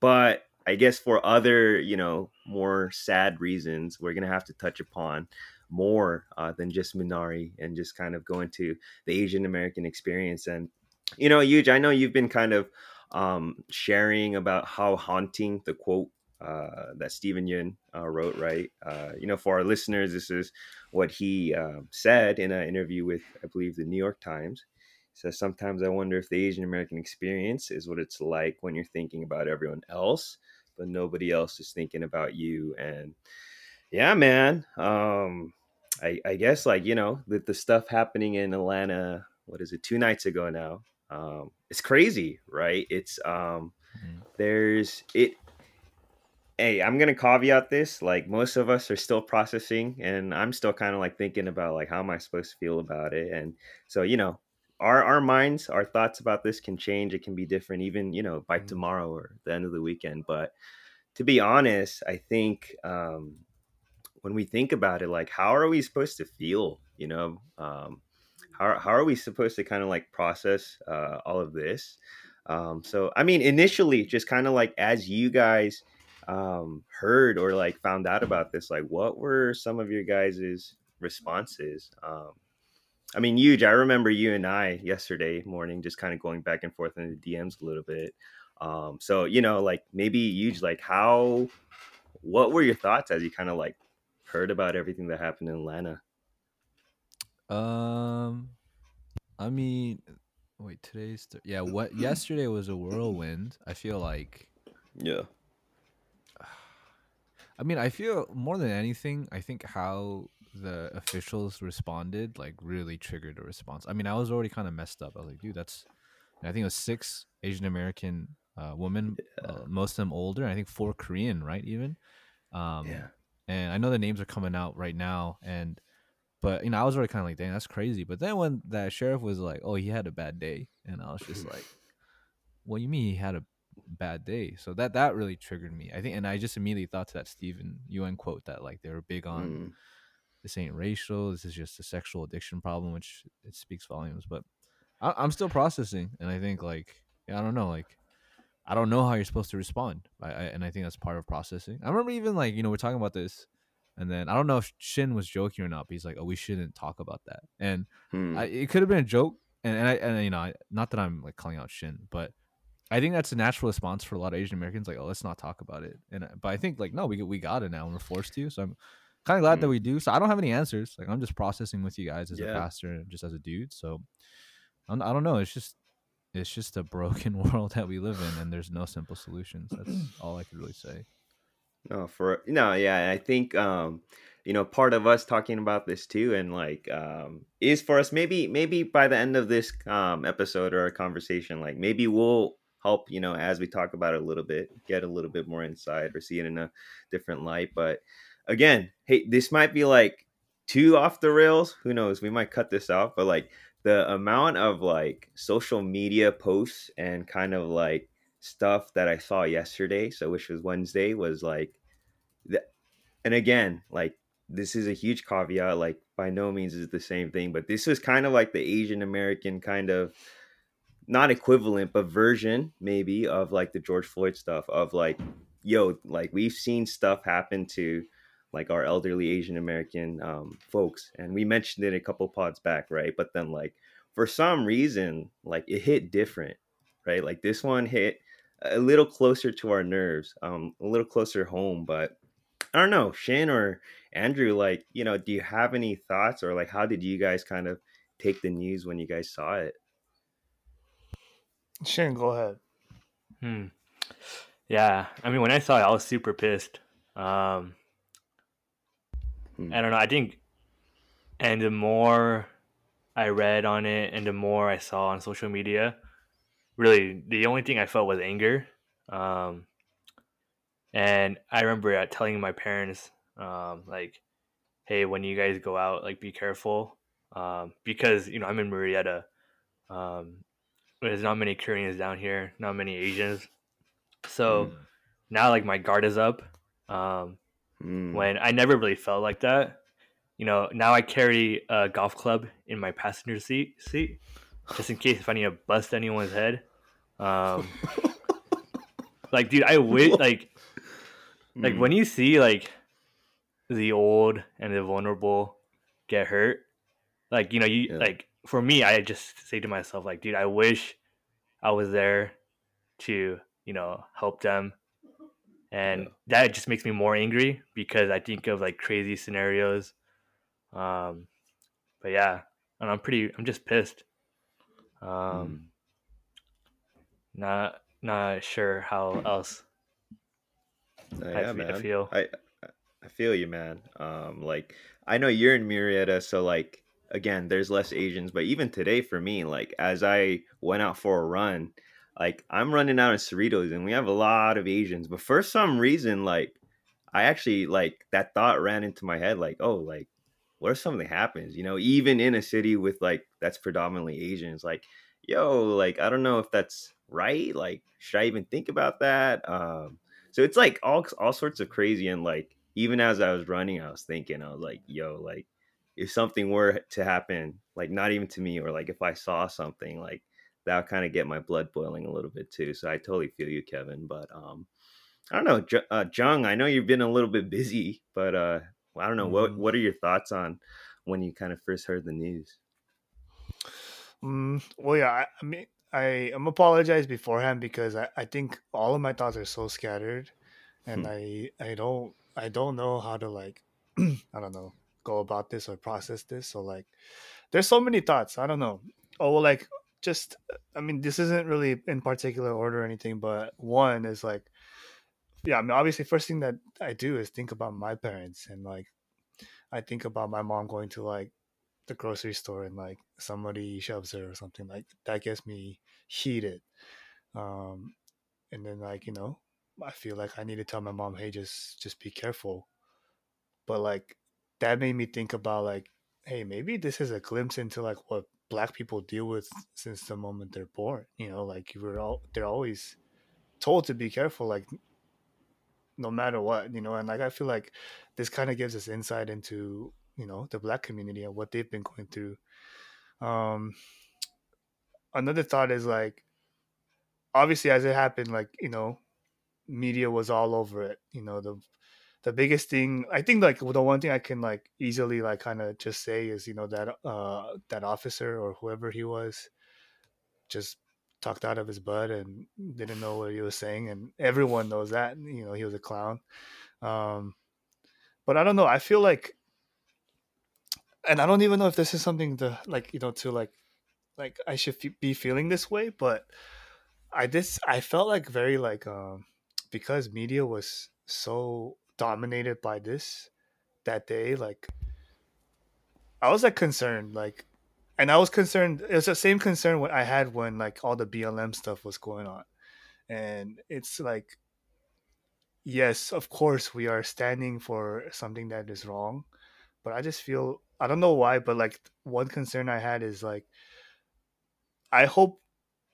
But I guess for other, you know, more sad reasons, we're going to have to touch upon more uh, than just Minari and just kind of go into the Asian American experience. And, you know, Yuj, I know you've been kind of um, sharing about how haunting the quote uh, that Steven Yeun uh, wrote, right? Uh, you know, for our listeners, this is what he uh, said in an interview with, I believe, the New York Times. So sometimes I wonder if the Asian American experience is what it's like when you're thinking about everyone else, but nobody else is thinking about you. And yeah, man, um, I, I guess like, you know, the, the stuff happening in Atlanta, what is it, two nights ago now? Um, it's crazy, right? It's um, mm-hmm. there's it. Hey, I'm going to caveat this. Like most of us are still processing and I'm still kind of like thinking about like, how am I supposed to feel about it? And so, you know, Our our minds, our thoughts about this can change. It can be different even, you know, by mm-hmm. tomorrow or the end of the weekend. But to be honest, I think um, when we think about it, like, how are we supposed to feel, you know? Um, how, how are we supposed to kind of like process uh, all of this? Um, so, I mean, initially, just kind of like as you guys um, heard or like found out about this, like what were some of your guys' responses? Um I mean, Huge, I remember you and I yesterday morning just kind of going back and forth in the D Ms a little bit. Um, so, you know, like maybe Huge, like how, what were your thoughts as you kind of like heard about everything that happened in Atlanta? Um, I mean, wait, today's th- yeah. What yesterday was a whirlwind. I feel like. Yeah. I mean, I feel more than anything, I think how the officials responded like really triggered a response. I mean, I was already kind of messed up. I was like, dude, that's. And I think it was six Asian American uh, women, yeah. uh, most of them older. And I think four Korean, right? Even. Um, yeah. And I know the names are coming out right now, and but you know I was already kind of like, dang, that's crazy. But then when that sheriff was like, oh, he had a bad day, and I was just like, what do you mean he had a bad day? So that that really triggered me, I think, and I just immediately thought to that Steven Yeun quote that like they were big on mm. this ain't racial, this is just a sexual addiction problem, which it speaks volumes. But I, I'm still processing, and I think like I don't know, like. I don't know how you're supposed to respond, I, I, and I think that's part of processing. I remember even like, you know, we're talking about this, and then I don't know if Shin was joking or not, but he's like, oh, we shouldn't talk about that. And hmm. I, it could have been a joke, and, and, I, and you know, I, not that I'm like calling out Shin, but I think that's a natural response for a lot of Asian Americans, like, oh, let's not talk about it. And But I think like, no, we we got it now, and we're forced to, so I'm kind of glad hmm. that we do. So I don't have any answers. Like, I'm just processing with you guys as yeah. a pastor and just as a dude, so I'm, I don't know. It's just... It's just a broken world that we live in, and there's no simple solutions. That's all I could really say. No, for no, yeah. I think um, you know, part of us talking about this too, and like, um, is for us maybe, maybe by the end of this um episode or our conversation, like maybe we'll help. You know, as we talk about it a little bit, get a little bit more insight or see it in a different light. But again, hey, this might be like too off the rails. Who knows? We might cut this out, but like. The amount of like social media posts and kind of like stuff that I saw yesterday, so which was Wednesday, was like, the, and again, like this is a huge caveat, like by no means is it the same thing, but this was kind of like the Asian American kind of not equivalent, but version maybe of like the George Floyd stuff of like, yo, like we've seen stuff happen to like our elderly Asian American um, folks. And we mentioned it a couple pods back, right? But then like, for some reason, like it hit different, right? Like this one hit a little closer to our nerves, um, a little closer home, but I don't know, Shin or Andrew, like, you know, do you have any thoughts or like, how did you guys kind of take the news when you guys saw it? Shin, go ahead. Hmm. Yeah. I mean, when I saw it, I was super pissed. Um, I don't know. I think, and the more I read on it and the more I saw on social media, really the only thing I felt was anger. Um, and I remember telling my parents, um, like, hey, when you guys go out, like, be careful. Um, because, you know, I'm in Murrieta. Um, there's not many Koreans down here, not many Asians. So mm. now, like, my guard is up. Um, When I never really felt like that, you know. Now I carry a golf club in my passenger seat, seat, just in case if I need to bust anyone's head. Um, like, dude, I wish, like, like when you see like the old and the vulnerable get hurt, like you know, you yeah. like for me, I just say to myself, like, dude, I wish I was there to, you know, help them. And yeah. that just makes me more angry because I think of like crazy scenarios. Um, but yeah, and I'm pretty, I'm just pissed. Um, mm. Not, not sure how else uh, I, yeah, I feel. I, I feel you, man. Um, like, I know you're in Murrieta, so like, again, there's less Asians, but even today for me, like as I went out for a run, like, I'm running out of Cerritos, and we have a lot of Asians. But for some reason, like, I actually, like, that thought ran into my head, like, oh, like, what if something happens? You know, even in a city with, like, that's predominantly Asians, like, yo, like, I don't know if that's right. Like, should I even think about that? Um, so it's, like, all all sorts of crazy. And, like, even as I was running, I was thinking, I was like, yo, like, if something were to happen, like, not even to me, or, like, if I saw something, like, that'll kind of get my blood boiling a little bit too. So I totally feel you, Kevin. But um, I don't know, J- uh, Jung, I know you've been a little bit busy, but uh, I don't know. What what are your thoughts on when you kind of first heard the news? Mm, well, yeah, I, I mean, I, I'm apologize beforehand because I, I think all of my thoughts are so scattered, and hmm. I I don't I don't know how to like I don't know go about this or process this. So like There's so many thoughts. I don't know. Oh, well, like, just, I mean, this isn't really in particular order or anything, but one is like, yeah, I mean, obviously, first thing that I do is think about my parents, and like, I think about my mom going to like the grocery store and like somebody shoves her or something, like that gets me heated. Um, and then like, you know, I feel like I need to tell my mom, hey, just just be careful. But like, that made me think about like, hey, maybe this is a glimpse into like what Black people deal with since the moment they're born. You know, like you were all they're always told to be careful, like no matter what, you know. And like I feel like this kind of gives us insight into, you know, the Black community and what they've been going through. Um, another thought is like, obviously as it happened, like, you know, media was all over it. You know, the the biggest thing, I think, like the one thing I can like easily like kind of just say is, you know, that uh that officer or whoever he was just talked out of his butt and didn't know what he was saying, and everyone knows that. You know, he was a clown. Um, but I don't know. I feel like, and I don't even know if this is something to like, you know, to like, like I should f- be feeling this way, but I this I felt like very like um because media was so dominated by this that day, like I was like concerned, like, and I was concerned. It was the same concern what I had when like all the B L M stuff was going on, and it's like, yes, of course we are standing for something that is wrong, but I just feel, I don't know why, but like one concern I had is like, I hope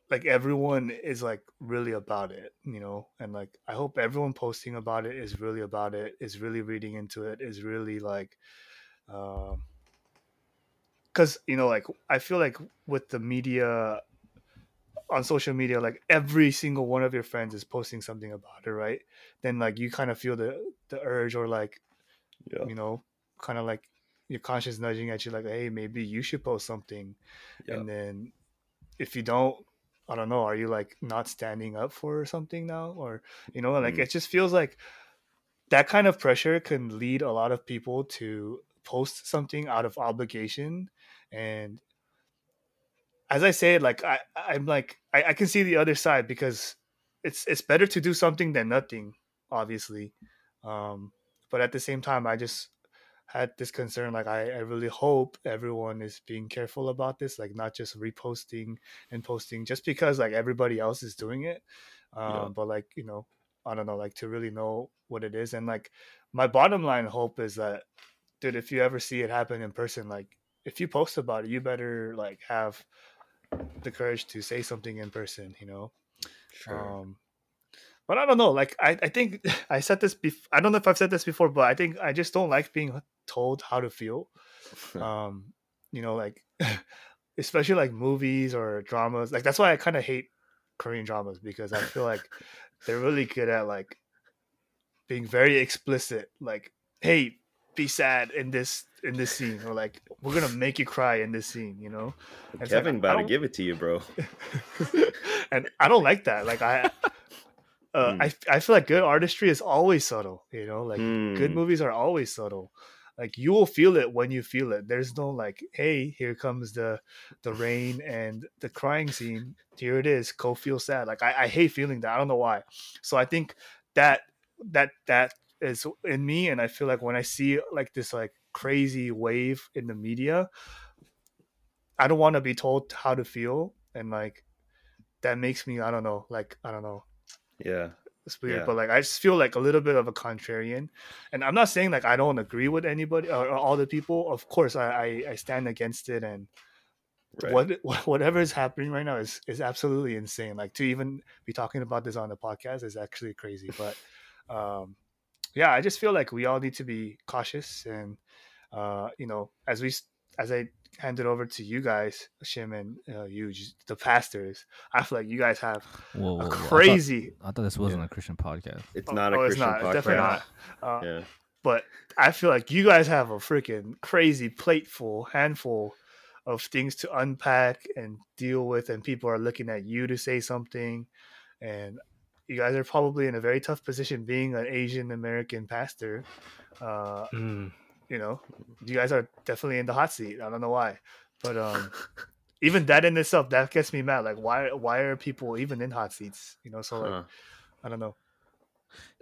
like everyone is like really about it, you know, and like I hope everyone posting about it is really about it, is really reading into it, is really like, um, because, you know, like I feel like with the media on social media, like every single one of your friends is posting something about it, right? Then like you kind of feel the the urge, or like, yeah, you know, kind of like your conscience nudging at you, like, hey, maybe you should post something, yeah. And then if you don't, I don't know, are you like not standing up for something now? Or, you know, like mm. it just feels like that kind of pressure can lead a lot of people to post something out of obligation. And as I say it, like I, I'm like, I, I can see the other side, because it's it's better to do something than nothing, obviously. Um, but at the same time, I just had this concern, like I, I really hope everyone is being careful about this, like not just reposting and posting just because like everybody else is doing it, um, yeah. But like, you know, I don't know, like to really know what it is. And like my bottom line hope is that, dude, if you ever see it happen in person, like if you post about it, you better like have the courage to say something in person, you know. Sure. Um, but I don't know, like I, I think I said this before, I don't know if I've said this before, but I think I just don't like being told how to feel. Um, you know, like especially like movies or dramas, like that's why I kind of hate Korean dramas, because I feel like they're really good at like being very explicit, like, hey, be sad in this in this scene, or like we're gonna make you cry in this scene, you know. And Kevin, like, about to give it to you, bro. And I don't like that, like I uh, mm. I I feel like good artistry is always subtle, you know, like mm. good movies are always subtle. Like you will feel it when you feel it. There's no like, hey, here comes the the rain and the crying scene. Here it is. Go feel sad. Like I, I hate feeling that. I don't know why. So I think that that that is in me, and I feel like when I see like this like crazy wave in the media, I don't want to be told how to feel, and like that makes me, I don't know, like I don't know. Yeah. It's weird, yeah. But like I just feel like a little bit of a contrarian, and I'm not saying like I don't agree with anybody or, or all the people. Of course, I, I, I stand against it, and right. what whatever is happening right now is is absolutely insane. Like to even be talking about this on the podcast is actually crazy. But um, yeah, I just feel like we all need to be cautious, and uh, you know, as we as I hand it over to you guys, Shim and uh, you, the pastors. I feel like you guys have whoa, whoa, a crazy. I thought, I thought this wasn't yeah. a Christian podcast. It's not oh, a oh, Christian it's not. podcast. It's definitely not. Uh, yeah. But I feel like you guys have a freaking crazy plateful, handful of things to unpack and deal with, and people are looking at you to say something. And you guys are probably in a very tough position being an Asian American pastor. Uh, mm. You know, you guys are definitely in the hot seat. I don't know why, But um, even that in itself, that gets me mad. Like, why why are people even in hot seats? You know, so like, huh. I don't know.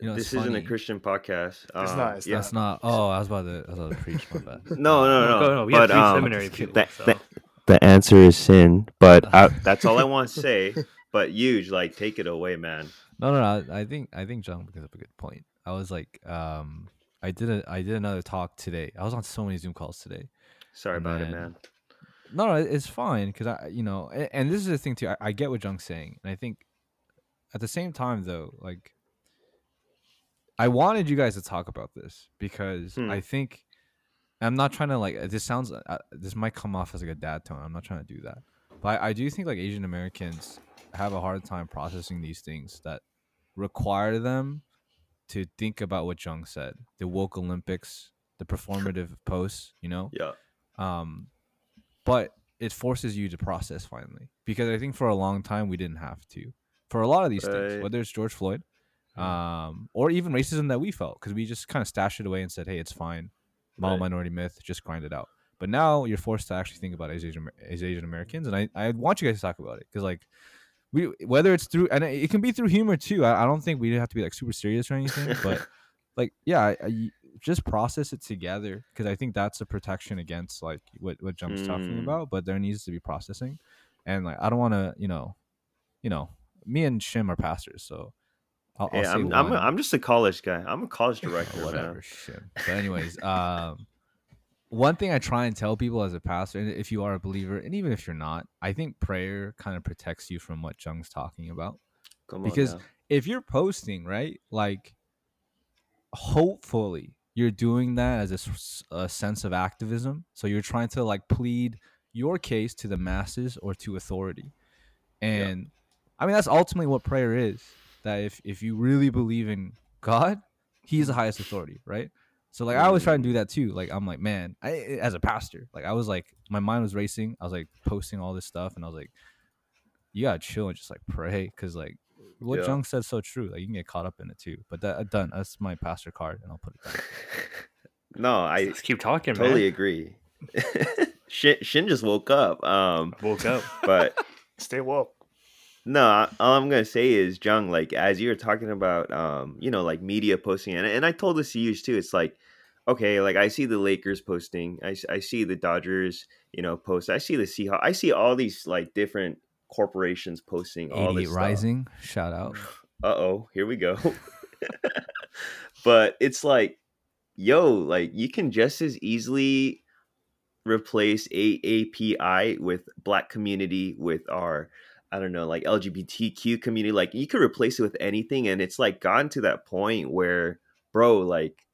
You know, this isn't funny. A Christian podcast. It's um, not. It's yeah. not. Oh, I was about to, I was about to preach. My bad. no, no, no. no, no. We but, have three um, seminary people. That, so. that, the answer is sin. But I, that's all I want to say. But huge, like, take it away, man. No, no, no. I think I think John brings up a good point. I was like, um, I did a, I did another talk today. I was on so many Zoom calls today. Sorry about then, it, man. No, no, it's fine because I, you know, and, and this is the thing too. I, I get what Jung's saying, and I think at the same time though, like, I wanted you guys to talk about this because hmm. I think I'm not trying to like. This sounds. Uh, this might come off as like a dad tone. I'm not trying to do that, but I, I do think like Asian Americans have a hard time processing these things that require them to think about what Jung said. The woke Olympics, the performative posts, you know. Yeah. Um, but it forces you to process finally because I think for a long time we didn't have to. For a lot of these right. things, whether it's George Floyd. Um, or even racism that we felt because we just kind of stashed it away and said, hey, it's fine. Model right. minority myth, just grind it out. But now you're forced to actually think about it as Asian, as Asian Americans. And I, I want you guys to talk about it because, like, we whether it's through, and it can be through humor too. I, I don't think we have to be like super serious or anything, but like, yeah, I, I, just process it together because I think that's a protection against like what, what Jump's mm. talking about. But there needs to be processing. And like, I don't want to, you know, you know, me and Shim are pastors, so. I'll, yeah, I'll I'm, I'm, a, I'm just a college guy. I'm a college director. Oh, whatever, shit. But anyways, um, one thing I try and tell people as a pastor, and if you are a believer, and even if you're not, I think prayer kind of protects you from what Jung's talking about. Come on, because now. If you're posting, right, like hopefully you're doing that as a, a sense of activism. So you're trying to like plead your case to the masses or to authority. And yeah. I mean, that's ultimately what prayer is. That if, if you really believe in God, he's the highest authority, right? So, like, I always try and do that, too. Like, I'm like, man, I, as a pastor, like, I was like, my mind was racing. I was, like, posting all this stuff. And I was like, you got to chill and just, like, pray. Because, like, what yeah. Jung said is so true. Like, you can get caught up in it, too. But that done. That's my pastor card. And I'll put it back. No, I just keep talking, totally man. Agree. Shin, Shin just woke up. Um, I woke up. But stay woke. No, all I'm gonna say is, Jung, like as you were talking about, um, you know, like media posting, and and I told this to you too. It's like, okay, like I see the Lakers posting, I, I see the Dodgers, you know, post, I see the Seahawks, I see all these like different corporations posting all this stuff. Rising, shout out. Uh oh, here we go. But it's like, yo, like you can just as easily replace A A P I with Black community with our. I don't know, like L G B T Q community, like you could replace it with anything. And it's like gotten to that point where, bro, like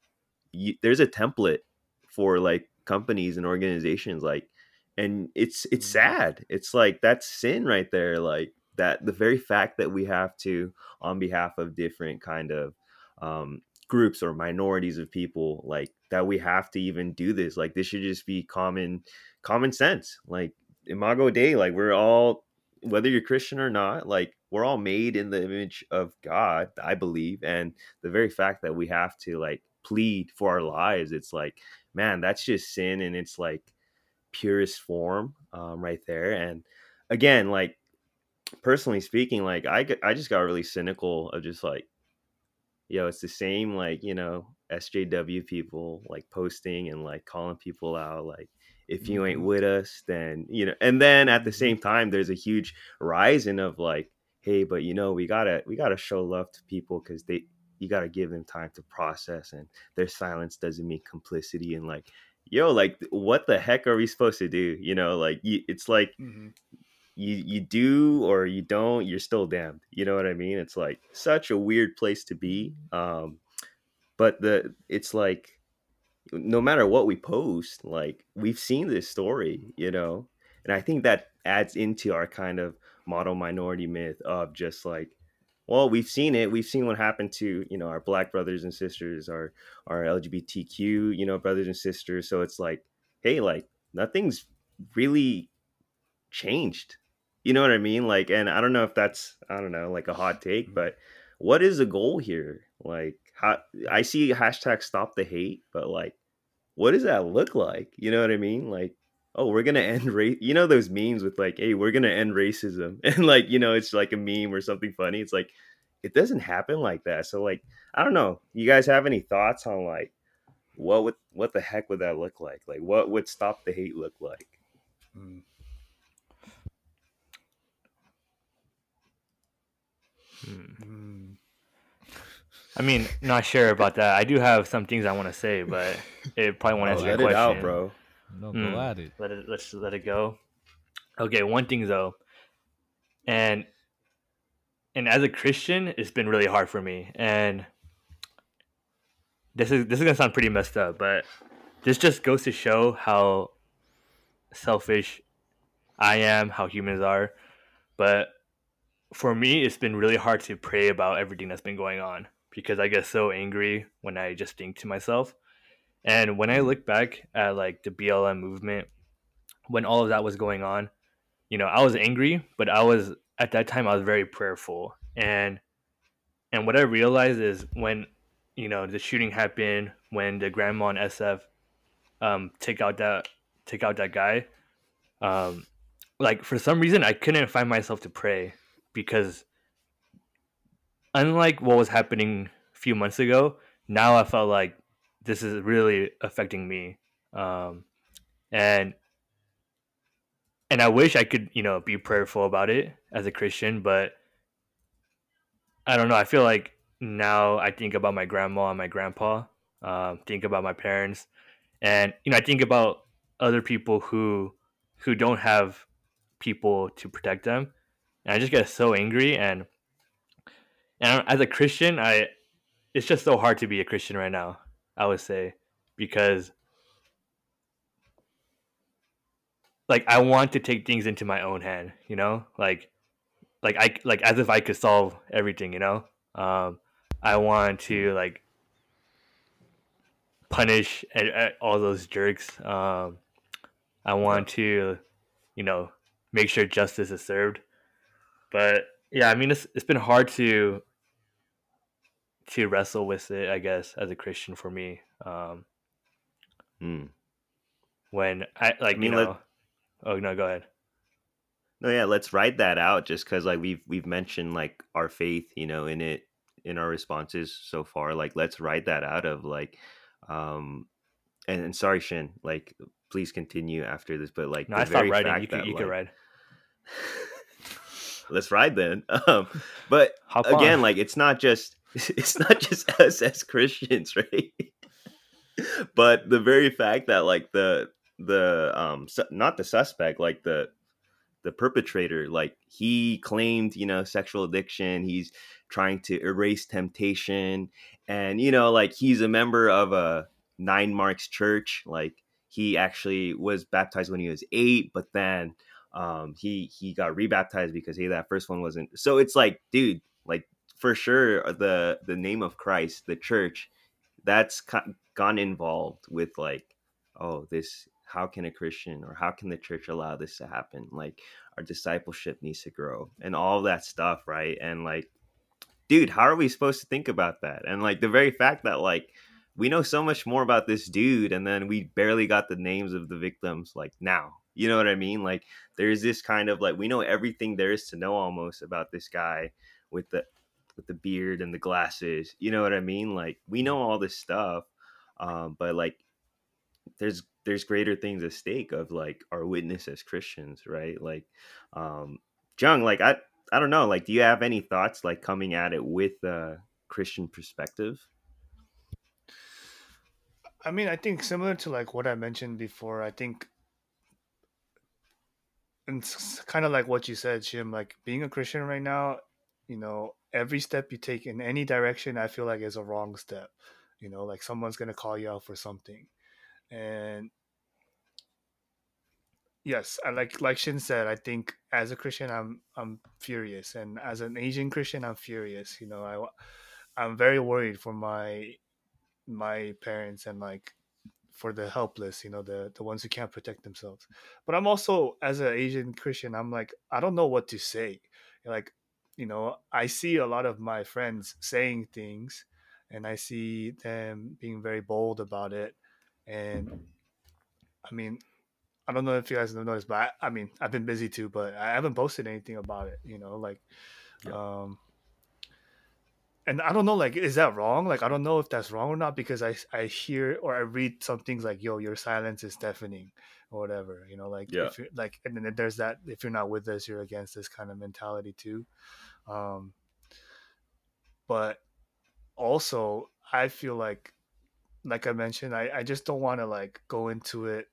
you, there's a template for like companies and organizations, like, and it's, it's sad. It's like, that's sin right there. Like that, the very fact that we have to, on behalf of different kind of um, groups or minorities of people, like that we have to even do this. Like this should just be common, common sense. Like Imago Dei, like we're all, whether you're Christian or not, like we're all made in the image of God, I believe. And the very fact that we have to like plead for our lives, it's like, man, that's just sin in its like purest form um, right there. And again, like personally speaking, like I, I just got really cynical of just like, yo, it's the same, like, you know, S J W people like posting and like calling people out, like, if you ain't with us, then, you know, and then at the same time, there's a huge rising of like, hey, but, you know, we got to we got to show love to people because they you got to give them time to process and their silence doesn't mean complicity. And like, yo, like, what the heck are we supposed to do? You know, like you, it's like mm-hmm. you, you do or you don't. You're still damned. You know what I mean? It's like such a weird place to be. Um, but the it's like. No matter what we post, like we've seen this story, you know, and I think that adds into our kind of model minority myth of just like, well, we've seen it. We've seen what happened to, you know, our Black brothers and sisters, our, our L G B T Q, you know, brothers and sisters. So it's like, hey, like nothing's really changed. You know what I mean? Like, and I don't know if that's, I don't know, like a hot take, but what is the goal here? Like, how, I see hashtag stop the hate, but like, what does that look like? You know what I mean? Like, oh, we're going to end race. You know, those memes with like, hey, we're going to end racism. And like, you know, it's like a meme or something funny. It's like, it doesn't happen like that. So like, I don't know. You guys have any thoughts on like, what would, what the heck would that look like? Like, what would stop the hate look like? Mm. Hmm. I mean, not sure about that. I do have some things I want to say, but it probably won't oh, answer your question. Let it out, bro. No, mm. let it. Let it. Let's let it go. Okay, one thing though, and and as a Christian, it's been really hard for me. And this is this is gonna sound pretty messed up, but this just goes to show how selfish I am, how humans are. But for me, it's been really hard to pray about everything that's been going on because I get so angry when I just think to myself. And when I look back at like the B L M movement, when all of that was going on, you know, I was angry, but I was at that time I was very prayerful. And and what I realized is when, you know, the shooting happened, when the grandma in S F um took out that took out that guy, um, like for some reason I couldn't find myself to pray because unlike what was happening a few months ago, now I felt like this is really affecting me. Um, and and I wish I could, you know, be prayerful about it as a Christian, but I don't know. I feel like now I think about my grandma and my grandpa, um, think about my parents, and, you know, I think about other people who who don't have people to protect them. And I just get so angry. And, and as a Christian, I it's just so hard to be a Christian right now. I would say, because like I want to take things into my own hand, you know, like like I like as if I could solve everything, you know. Um, I want to like punish at, at all those jerks. Um, I want to, you know, make sure justice is served. But yeah, I mean, it's it's been hard to. to wrestle with it, I guess, as a Christian for me. Um, mm. When I like, I mean, you know, oh no, go ahead. No, yeah, let's ride that out just because like we've, we've mentioned like our faith, you know, in it, in our responses so far, like let's ride that out of like, um, and, and sorry, Shin, like, please continue after this, but like, no, I stopped riding. You could, you like, could ride. Let's ride then. Um, but Hop again, on. Like, it's not just, it's not just us as Christians, right? But the very fact that like the the um su- not the suspect, like the the perpetrator, like he claimed, you know, sexual addiction, he's trying to erase temptation, and you know, like he's a member of a Nine Marks church, like he actually was baptized when he was eight, but then um he he got rebaptized because hey, that first one wasn't. So it's like, dude, like for sure, the the name of Christ, the church, that's co- gone involved with like, oh, this, how can a Christian or how can the church allow this to happen? Like our discipleship needs to grow and all that stuff, right? And like, dude, how are we supposed to think about that? And like the very fact that like we know so much more about this dude and then we barely got the names of the victims like now. You know what I mean? Like there's this kind of like, we know everything there is to know almost about this guy with the with the beard and the glasses, you know what I mean? Like we know all this stuff, um, but like there's there's greater things at stake of like our witness as Christians, right? Like, um, Jung, like I I don't know, like do you have any thoughts like coming at it with a Christian perspective? I mean, I think similar to like what I mentioned before, I think it's kind of like what you said, Shim, like being a Christian right now, you know, every step you take in any direction, I feel like is a wrong step, you know, like someone's going to call you out for something. And yes, I like, like Shin said, I think as a Christian, I'm, I'm furious. And as an Asian Christian, I'm furious. You know, I, I'm very worried for my, my parents and like for the helpless, you know, the, the ones who can't protect themselves. But I'm also, as an Asian Christian, I'm like, I don't know what to say. Like, you know, I see a lot of my friends saying things and I see them being very bold about it. And I mean, I don't know if you guys have noticed, but I, I mean, I've been busy too, but I haven't posted anything about it, you know, like, yeah. um, and I don't know, like, is that wrong? Like, I don't know if that's wrong or not, because I, I hear or I read some things like, yo, your silence is deafening or whatever, you know, like, yeah. if you're, like, and then there's that, if you're not with us, you're against this kind of mentality too. Um, but also I feel like, like I mentioned, I, I just don't want to like go into it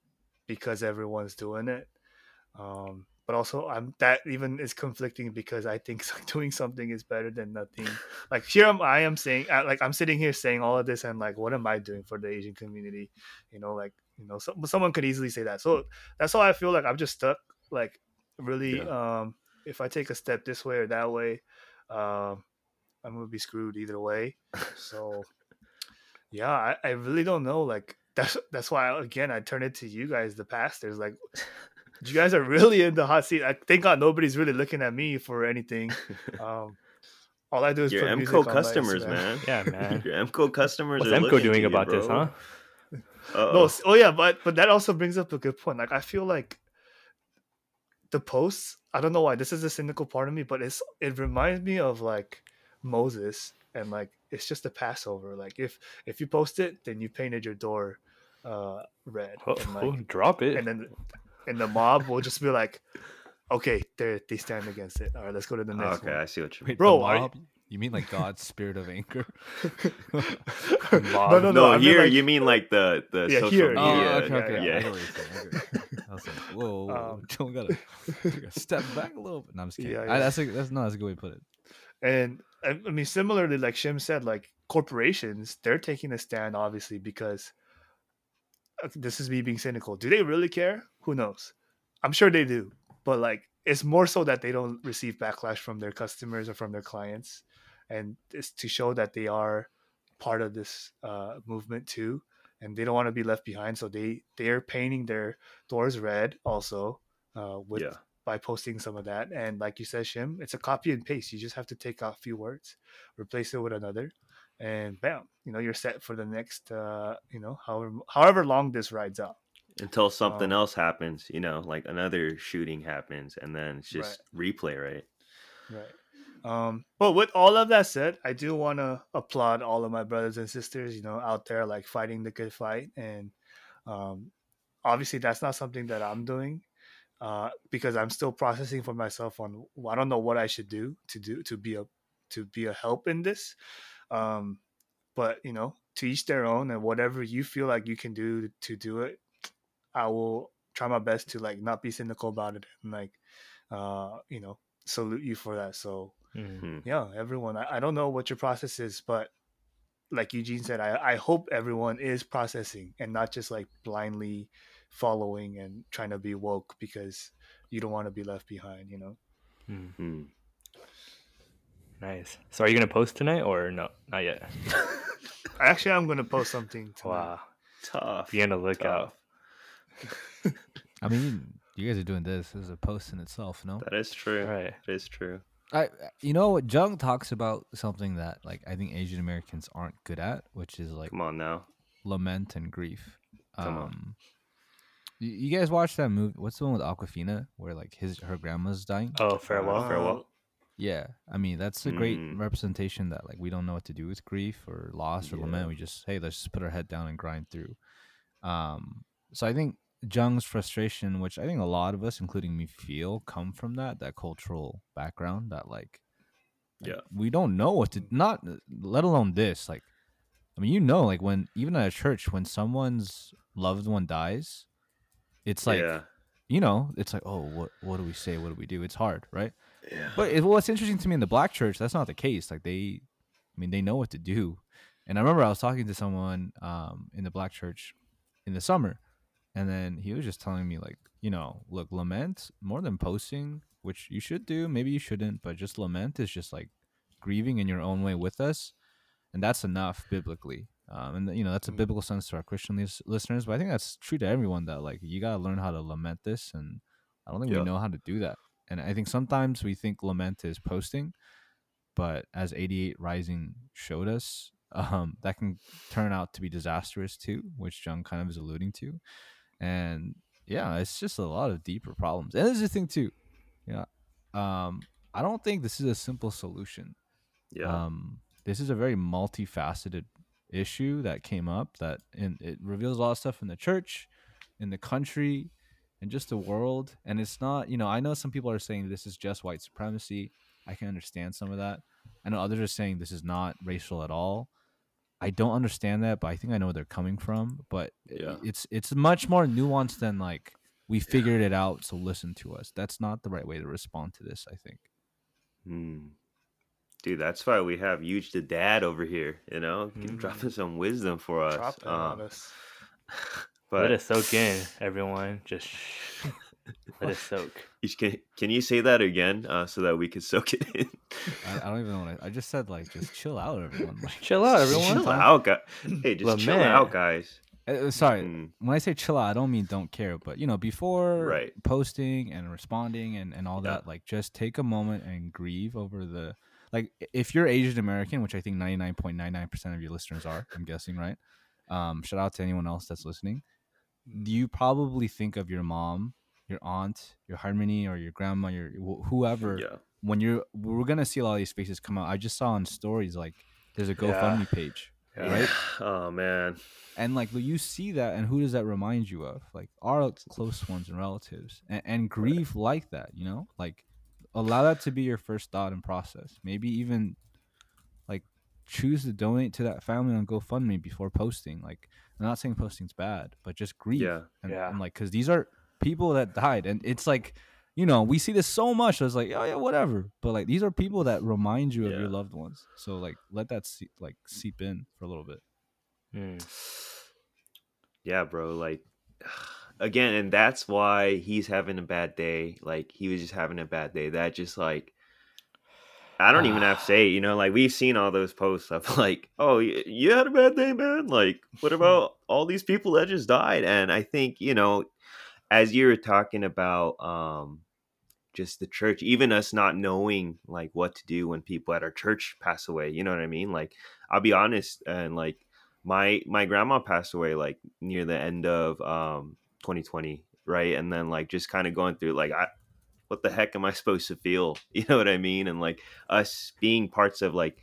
because everyone's doing it. Um, but also I'm that even is conflicting because I think doing something is better than nothing. Like here I'm, I am saying, like I'm sitting here saying all of this and like, what am I doing for the Asian community? You know, like, you know, so, someone could easily say that. So that's how I feel like I'm just stuck. Like really, yeah. um, if I take a step this way or that way, um, I'm going to be screwed either way. So yeah, I, I really don't know. Like, That's that's why again I turn it to you guys, the pastors. Like, you guys are really in the hot seat. I thank God nobody's really looking at me for anything. Um, all I do is your put M C O music on my Instagram. Customers, man. Yeah, man. Your M C O customers. What's are M C O doing about you, this, huh? Uh-oh. No. Oh yeah, but but that also brings up a good point. Like I feel like the posts. I don't know why this is a cynical part of me, but it's it reminds me of like Moses and like it's just a Passover. Like if if you post it, then you painted your door uh red oh, and like, oh, drop it and then and the mob will just be like, okay, they they stand against it, all right, let's go to the next. Okay, one. I see what you mean. Wait, bro, mob, you... you mean like God's spirit of anger? no, no no no here mean like... you mean like the the yeah, social here. media. Oh, okay, okay. Yeah, yeah. Yeah. I was like, whoa, whoa, um... don't gotta, gotta step back a little bit. No, I'm just kidding. Yeah, yeah. I, that's a, that's no that's a good way to put it. And I mean, similarly, like Shim said, like corporations, they're taking a stand obviously because this is me being cynical. Do they really care? Who knows? I'm sure they do, but like it's more so that they don't receive backlash from their customers or from their clients, and it's to show that they are part of this uh, movement too, and they don't want to be left behind. So they they're painting their doors red also uh, with. Yeah. By posting some of that, and like you said, Shim, it's a copy and paste. You just have to take out a few words, replace it with another, and bam, you know, you're set for the next uh you know however however long this rides out until something um, else happens, you know, like another shooting happens, and then it's just right. replay right right um but with all of that said, I do want to applaud all of my brothers and sisters, you know, out there like fighting the good fight. And um obviously that's not something that I'm doing Uh, because I'm still processing for myself on I don't know what I should do to do to be a to be a help in this, um, but you know, to each their own, and whatever you feel like you can do to do it, I will try my best to like not be cynical about it and like uh, you know, salute you for that. So mm-hmm. yeah, everyone, I, I don't know what your process is, but like Eugene said, I, I hope everyone is processing and not just like blindly following and trying to be woke because you don't want to be left behind, you know. Mm-hmm. Nice. So are you going to post tonight or no? Not yet. Actually, I'm going to post something tonight. Wow. Tough. Be on the lookout. I mean, you guys are doing this. This is a post in itself, no? That is true. Right. That is true. I, you know, Jung talks about something that, like, I think Asian Americans aren't good at, which is, like, come on now, lament and grief. Come um, on. You guys watched that movie? What's the one with Awkwafina where like his her grandma's dying? Oh, farewell, uh, farewell. Yeah, I mean that's a great mm. representation that like we don't know what to do with grief or loss or yeah. lament. We just hey, let's just put our head down and grind through. Um, so I think Jung's frustration, which I think a lot of us, including me, feel come from that that cultural background that like, yeah, like, we don't know what to not let alone this. Like, I mean, you know, like when even at a church when someone's loved one dies. It's like, yeah. you know, it's like, oh, what what do we say? What do we do? It's hard, right? Yeah. But it, what's interesting to me in the black church, that's not the case. Like they, I mean, they know what to do. And I remember I was talking to someone um, in the black church in the summer. And then he was just telling me like, you know, look, lament more than posting, which you should do. Maybe you shouldn't. But just lament is just like grieving in your own way with us. And that's enough biblically. Um, and, you know, that's a biblical sense to our Christian li- listeners. But I think that's true to everyone that, like, you got to learn how to lament this. And I don't think yeah. we know how to do that. And I think sometimes we think lament is posting. But as eighty-eight Rising showed us, um, that can turn out to be disastrous, too, which Jung kind of is alluding to. And yeah, it's just a lot of deeper problems. And there's the thing too, yeah. Um, I don't think this is a simple solution. Yeah. Um, this is a very multifaceted issue that came up that, and it reveals a lot of stuff in the church, in the country, and just the world. And it's not, you know, I know some people are saying this is just white supremacy. I can understand some of that. I know others are saying this is not racial at all. I don't understand that, but I think I know where they're coming from. But yeah. it's it's much more nuanced than like, we figured yeah. it out, so listen to us. That's not the right way to respond to this, I think. Hmm. Dude, that's why we have Huge the Dad over here, you know, mm-hmm. dropping some wisdom for us. Drop um, on us. But... let it soak in, everyone. Just let it soak. You can, can you say that again uh, so that we can soak it in? I, I don't even know what I, I just said. Like, just chill out, everyone. Like, chill out, everyone. Chill out, guys. Hey, just Lament. chill out, guys. Sorry, mm. when I say chill out, I don't mean don't care, but, you know, before right. posting and responding and, and all yeah. that, like, just take a moment and grieve over the, like, if you're Asian American, which I think ninety-nine point nine nine percent of your listeners are, I'm guessing, right? Um, shout out to anyone else that's listening. You probably think of your mom, your aunt, your harmony, or your grandma, your whoever, yeah. when you're, we're going to see a lot of these faces come out. I just saw on stories, like, there's a GoFundMe yeah. page. Yeah. Right? Oh man. And like, you see that, and who does that remind you of? Like our close ones and relatives, and, and grieve right. like that, you know, like allow that to be your first thought and process. Maybe even like choose to donate to that family on GoFundMe before posting. Like, I'm not saying posting's bad, but just grieve. Yeah. And, yeah. and like, cause these are people that died, and it's like, you know, we see this so much. I was like, oh yeah, whatever. But like, these are people that remind you of yeah. your loved ones. So like, let that see, like seep in for a little bit. Mm. Yeah, bro. Like, again, and that's why he's having a bad day. Like, he was just having a bad day. That just like, I don't even have to say, you know, like we've seen all those posts of like, oh, you had a bad day, man. Like, what about all these people that just died? And I think, you know, as you were talking about, um, just the church, even us not knowing like what to do when people at our church pass away, you know what I mean? Like, I'll be honest, and like my my grandma passed away like near the end of um twenty twenty, right? And then like just kind of going through like, I what the heck am I supposed to feel, you know what I mean? And like us being parts of like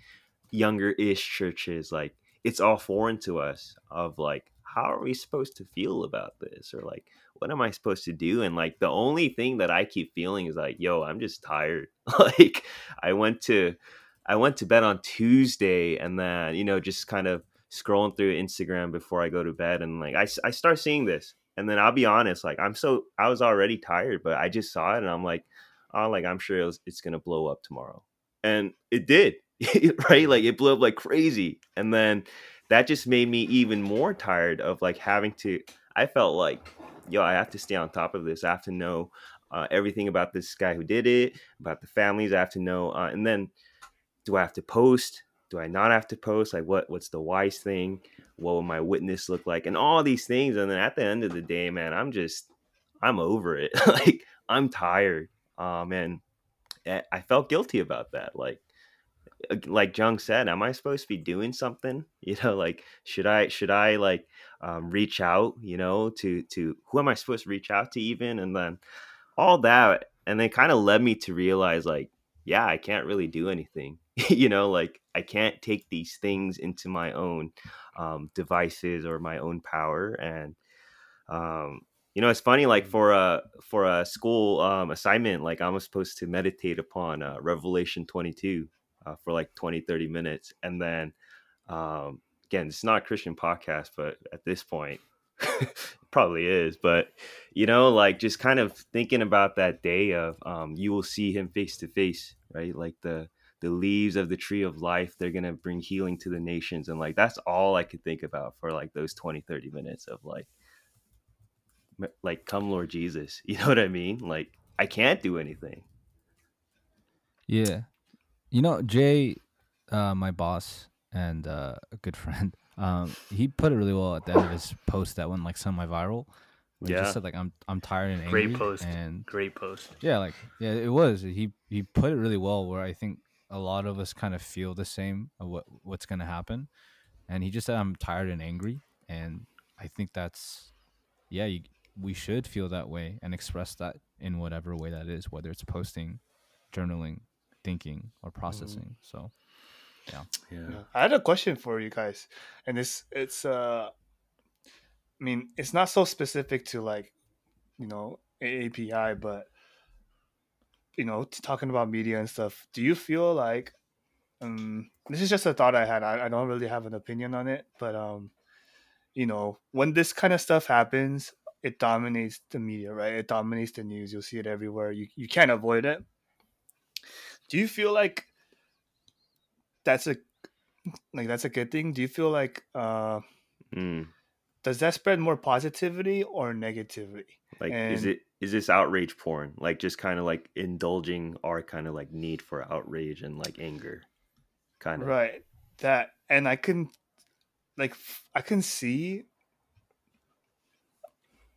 younger-ish churches, like it's all foreign to us of like, how are we supposed to feel about this, or like, what am I supposed to do? And like, the only thing that I keep feeling is like, yo, I'm just tired. Like I went to, I went to bed on Tuesday, and then, you know, just kind of scrolling through Instagram before I go to bed. And like, I, I start seeing this, and then I'll be honest, like I'm so, I was already tired, but I just saw it and I'm like, oh, like, I'm sure it was, it's going to blow up tomorrow. And it did, right? Like it blew up like crazy. And then that just made me even more tired of like having to, I felt like, yo, I have to stay on top of this. I have to know uh, everything about this guy who did it, about the families. I have to know. Uh, and then do I have to post? Do I not have to post? Like what, what's the wise thing? What will my witness look like? And all these things. And then at the end of the day, man, I'm just, I'm over it. Like I'm tired. Um, and I felt guilty about that. Like, like Jung said, am I supposed to be doing something? You know, like, should I, should I like, um, reach out, you know, to, to who am I supposed to reach out to even? And then all that. And then kind of led me to realize like, yeah, I can't really do anything, you know, like I can't take these things into my own, um, devices or my own power. And, um, you know, it's funny, like for a, for a school, um, assignment, like I was supposed to meditate upon, uh, Revelation twenty-two. Uh, for like twenty, thirty minutes. And then, um, again, it's not a Christian podcast, but at this point, it probably is. But, you know, like just kind of thinking about that day of um, you will see him face to face, right? Like the the leaves of the tree of life, they're going to bring healing to the nations. And like, that's all I could think about for like those twenty, thirty minutes of like, like, come Lord Jesus, you know what I mean? Like, I can't do anything. Yeah. You know, Jay, uh, my boss and uh, a good friend, um, he put it really well at the end of his post that went like semi-viral. He yeah. just said like, I'm I'm tired and angry. Great post. And Great post. Yeah, like yeah, it was. He he put it really well where I think a lot of us kind of feel the same of what, what's going to happen. And he just said, I'm tired and angry. And I think that's, yeah, you, we should feel that way and express that in whatever way that is, whether it's posting, journaling, thinking, or processing. Mm. So, yeah. yeah. I had a question for you guys, and it's it's uh, I mean, it's not so specific to, like, you know, A A P I, but, you know, talking about media and stuff. Do you feel like, um, this is just a thought I had. I, I don't really have an opinion on it, but um, you know, when this kind of stuff happens, it dominates the media, right? It dominates the news. You'll see it everywhere. You you can't avoid it. Do you feel like that's a like that's a good thing? Do you feel like uh, mm. does that spread more positivity or negativity? Like, and is it is this outrage porn? Like, just kind of like indulging our kind of like need for outrage and like anger, kind of right? That, and I can like I can see.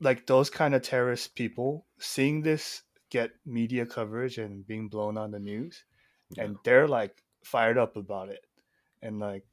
Like those kind of terrorist people seeing this get media coverage and being blown on the news, yeah. and they're like fired up about it. And like,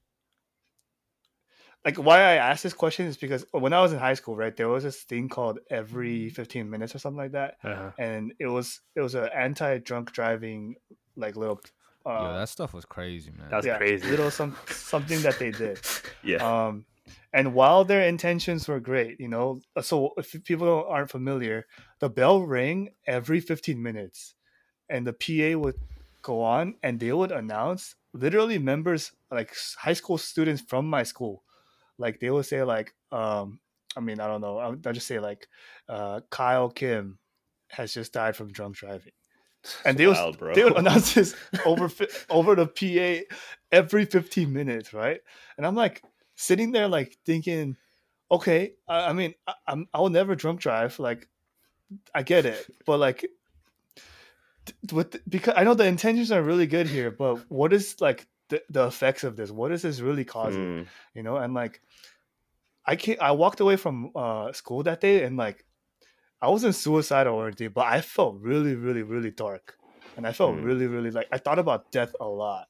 like why I asked this question is because when I was in high school, right, there was this thing called Every fifteen Minutes or something like that, uh-huh. and it was it was an anti-drunk driving like little. Uh, Yo, that stuff was crazy, man. That was yeah, crazy. Little some something that they did. yeah. Um, And while their intentions were great, you know, so if people aren't familiar, the bell rang every fifteen minutes and the P A would go on and they would announce literally members, like high school students from my school. Like they would say like, um, I mean, I don't know. I'll, I'll just say like uh, Kyle Kim has just died from drunk driving. And they, wild, was, they would announce this over, over the P A every fifteen minutes, right? And I'm like, sitting there, like thinking, okay, I, I mean, I, I'm, I'll never drunk drive. Like, I get it, but like, with the, because I know the intentions are really good here, but what is like the, the effects of this? What is this really causing? Mm. You know, and like, I can't. I walked away from uh, school that day, and like, I wasn't suicidal or anything, but I felt really, really, really dark, and I felt mm. really, really like I thought about death a lot,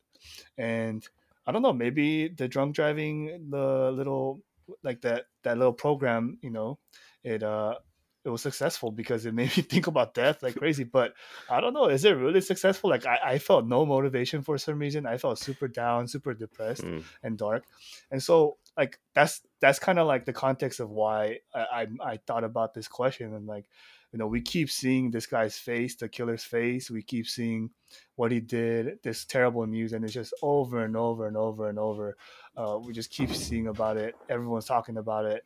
and. I don't know, maybe the drunk driving, the little, like that, that little program, you know, it, uh, it was successful because it made me think about death like crazy, but I don't know, is it really successful? Like I, I felt no motivation for some reason. I felt super down, super depressed mm. and dark. And so like, that's, that's kind of like the context of why I, I, I thought about this question. And like, you know, we keep seeing this guy's face, the killer's face. We keep seeing what he did, this terrible news, and it's just over and over and over and over. Uh, we just keep seeing about it. Everyone's talking about it.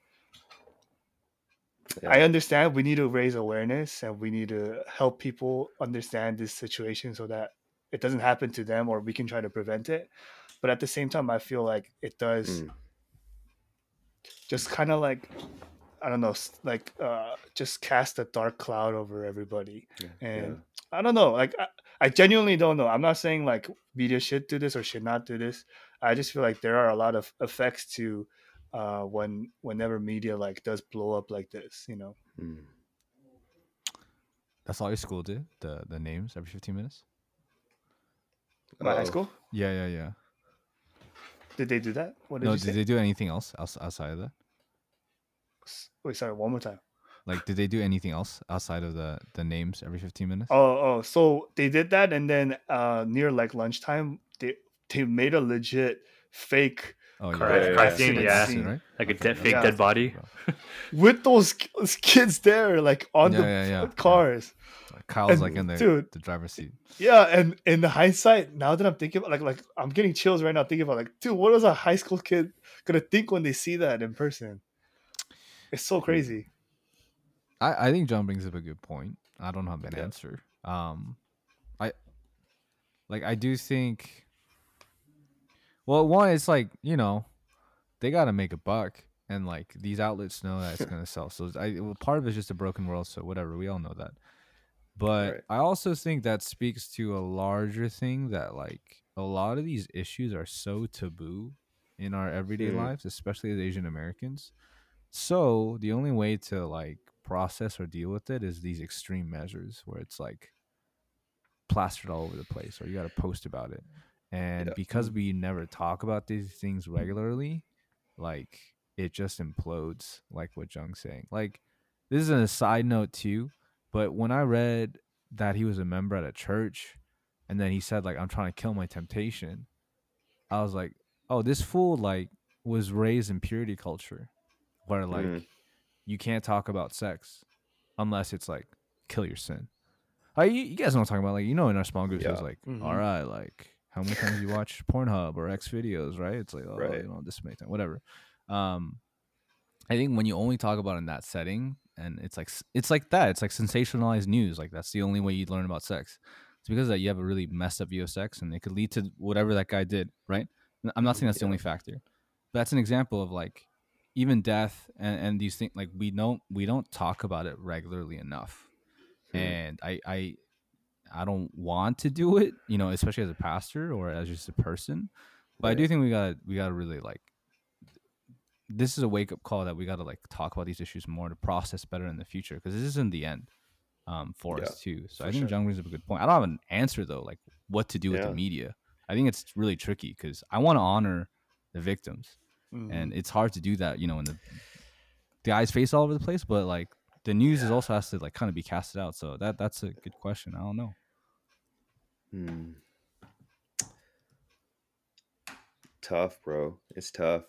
Yeah. I understand we need to raise awareness and we need to help people understand this situation so that it doesn't happen to them or we can try to prevent it. But at the same time, I feel like it does mm. just kind of like... I don't know, like uh, just cast a dark cloud over everybody. Yeah, and yeah. I don't know, like I, I genuinely don't know. I'm not saying like media should do this or should not do this. I just feel like there are a lot of effects to uh, when whenever media like does blow up like this, you know. Mm. That's all your school did? The the names every fifteen minutes? My high school? Yeah, yeah, yeah. Did they do that? What did no, you did say? They do anything else outside of that? Wait, sorry, one more time. Like, did they do anything else outside of the, the names every fifteen minutes? Oh, oh, so they did that, and then uh, near like lunchtime, they they made a legit fake oh, yeah. crime, yeah, crime yeah. scene, yeah, scene, right? Like a de- fake yeah. dead body with those kids there, like on yeah, the yeah, yeah. cars. Yeah. Like Kyle's and, like in the dude, the driver's seat. Yeah, and in the hindsight, now that I'm thinking about, like, like I'm getting chills right now thinking about, like, dude, what was a high school kid gonna think when they see that in person? It's so crazy. I, I think John brings up a good point. I don't have an yeah. answer. Um, I like I do think. Well, one, it's like, you know, they got to make a buck, and like these outlets know that it's gonna sell. So I well, part of it's just a broken world. So whatever, we all know that. But right. I also think that speaks to a larger thing that like a lot of these issues are so taboo in our everyday mm-hmm. lives, especially as Asian Americans. So the only way to like process or deal with it is these extreme measures where it's like plastered all over the place or you got to post about it. And yeah. because we never talk about these things regularly, like it just implodes, like what Jung's saying. Like this is a side note too, but when I read that he was a member at a church and then he said, like, I'm trying to kill my temptation, I was like, oh, this fool, like, was raised in purity culture where, like, mm. you can't talk about sex unless it's, like, kill your sin. Like, you, you guys know what I'm talking about. Like, you know, in our small groups, yeah. it's like, mm-hmm. all right, like, how many times you watch Pornhub or X videos, right? It's like, oh, right. you know, this many times, whatever. Um, I think when you only talk about it in that setting, and it's like, it's like that, it's like sensationalized news. Like, that's the only way you'd learn about sex. It's because of that you have a really messed up view of sex, and it could lead to whatever that guy did, right? I'm not saying that's yeah. the only factor, but that's an example of, like, even death and, and these things, like, we don't, we don't talk about it regularly enough. Mm. And I, I, I don't want to do it, you know, especially as a pastor or as just a person, but right. I do think we gotta, we gotta really, like, this is a wake up call that we gotta, like, talk about these issues more to process better in the future, because this isn't the end um, for yeah, us too. So I think sure. Jung brings up a good point. I don't have an answer though, like, what to do yeah. with the media. I think it's really tricky because I want to honor the victims, mm. and it's hard to do that, you know, when the guy's face all over the place. But, like, the news yeah. is also has to, like, kind of be casted out. So that that's a good question. I don't know. Hmm. Tough, bro. It's tough.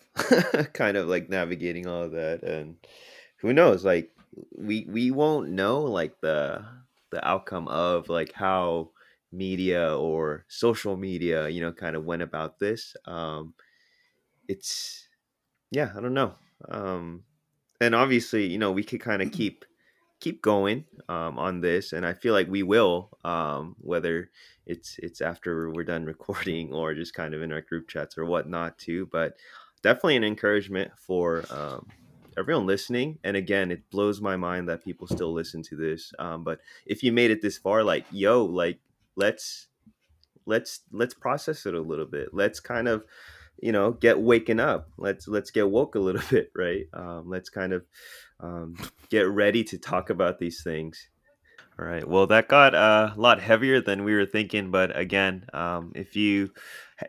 Kind of like navigating all of that, and who knows? Like, we we won't know, like, the the outcome of, like, how media or social media, you know, kind of went about this. Um, it's, yeah, I don't know. Um, and obviously, you know, we could kind of keep, keep going, um, on this. And I feel like we will, um, whether it's, it's after we're done recording or just kind of in our group chats or whatnot too, but definitely an encouragement for, um, everyone listening. And again, it blows my mind that people still listen to this. Um, but if you made it this far, like, yo, like, let's let's let's process it a little bit. Let's kind of, you know, get waken up. Let's let's get woke a little bit, right? Um, let's kind of um, get ready to talk about these things. All right. Well, that got uh, a lot heavier than we were thinking. But again, um, if you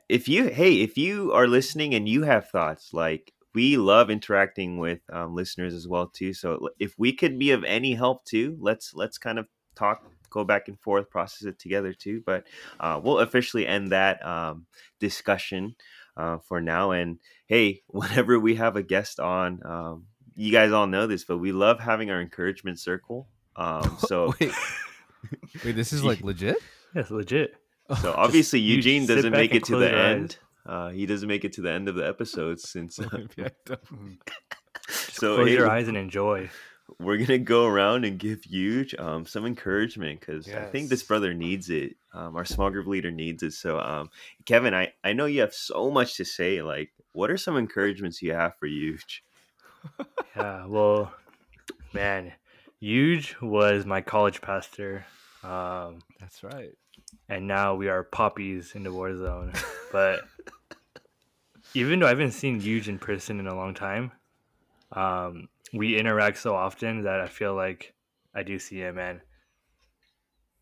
if you hey, if you are listening and you have thoughts, like, we love interacting with um, listeners as well too. So if we could be of any help too, let's let's kind of talk. Go back and forth, process it together too. But uh, we'll officially end that um, discussion uh, for now. And hey, whenever we have a guest on, um, you guys all know this, but we love having our encouragement circle. Um, so wait. wait, this is like legit? Yes, yeah, legit. So obviously Just, Eugene doesn't make it to the end. Uh, he doesn't make it to the end of the episode since. Uh, so close hey, your eyes and enjoy. We're going to go around and give Huge um, some encouragement because yes. I think this brother needs it. Um, our small group leader needs it. So, um, Kevin, I, I know you have so much to say. Like, what are some encouragements you have for Huge? Yeah, well, man, Huge was my college pastor. Um, That's right. And now we are poppies in the war zone. But even though I haven't seen Huge in person in a long time, um, we interact so often that I feel like I do see him, man.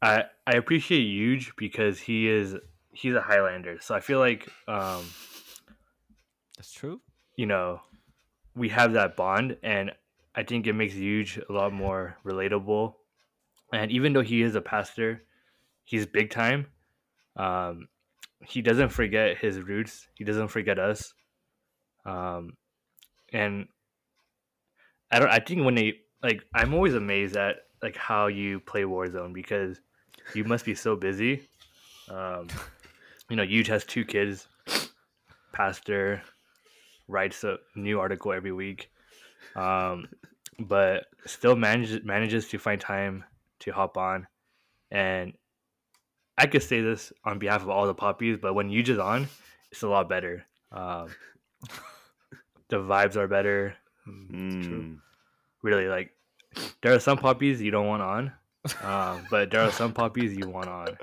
I I appreciate Huge because he is he's a Highlander, so I feel like um, that's true. You know, we have that bond, and I think it makes Huge a lot more relatable. And even though he is a pastor, he's big time. Um, he doesn't forget his roots. He doesn't forget us. Um, and I don't. I think when they like, I'm always amazed at like how you play Warzone because you must be so busy. Um, you know, Huge has two kids. Pastor writes a new article every week, um, but still manages manages to find time to hop on. And I could say this on behalf of all the poppies, but when Huge is on, it's a lot better. Um, the vibes are better. It's true. Mm. Really, like, there are some poppies you don't want on, um, but there are some poppies you want on,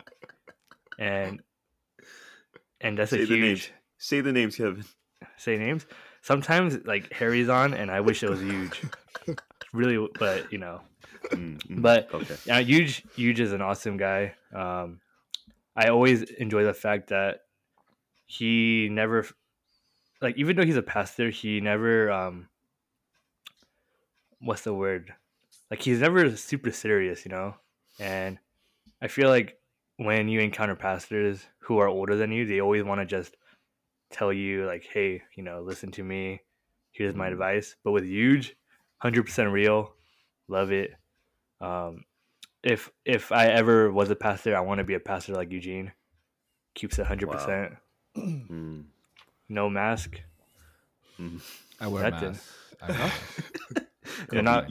and and that's say a huge. The names. Say the names, Kevin. Say names. Sometimes like Harry's on, and I wish it was Huge. Really, but you know, mm, mm, but okay. Yeah, Huge. Huge is an awesome guy. Um, I always enjoy the fact that he never, like, even though he's a pastor, he never. Um, what's the word like he's never super serious, you know? And I feel like when you encounter pastors who are older than you, they always want to just tell you like, hey, you know, listen to me. Here's my advice. But with Huge, one hundred percent real. Love it. Um, if if I ever was a pastor, I want to be a pastor like Eugene. Keeps it one hundred percent. Wow. Mm. No mask. Mm. I wear that a mask. I You're not,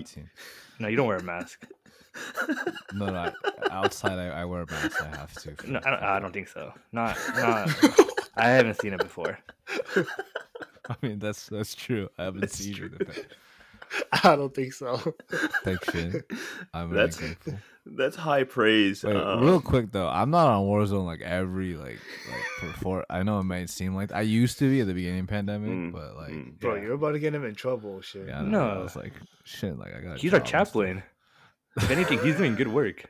no, you don't wear a mask. No, no. I, outside, I, I wear a mask. I have to. No, I don't, I don't think so. Not, not. I haven't seen it before. I mean, that's that's true. I haven't that's seen true. it. I don't think so. Thanks, Shin. I'm really that's, grateful. That's high praise. Wait, um, real quick though, I'm not on Warzone like every like like before. I know it might seem like I used to be at the beginning of the pandemic, mm, but like, mm, bro, yeah. you're about to get him in trouble. Shit. Yeah, I no, know. I was like, shit, like I got. He's our chaplain. If anything, he's doing good work.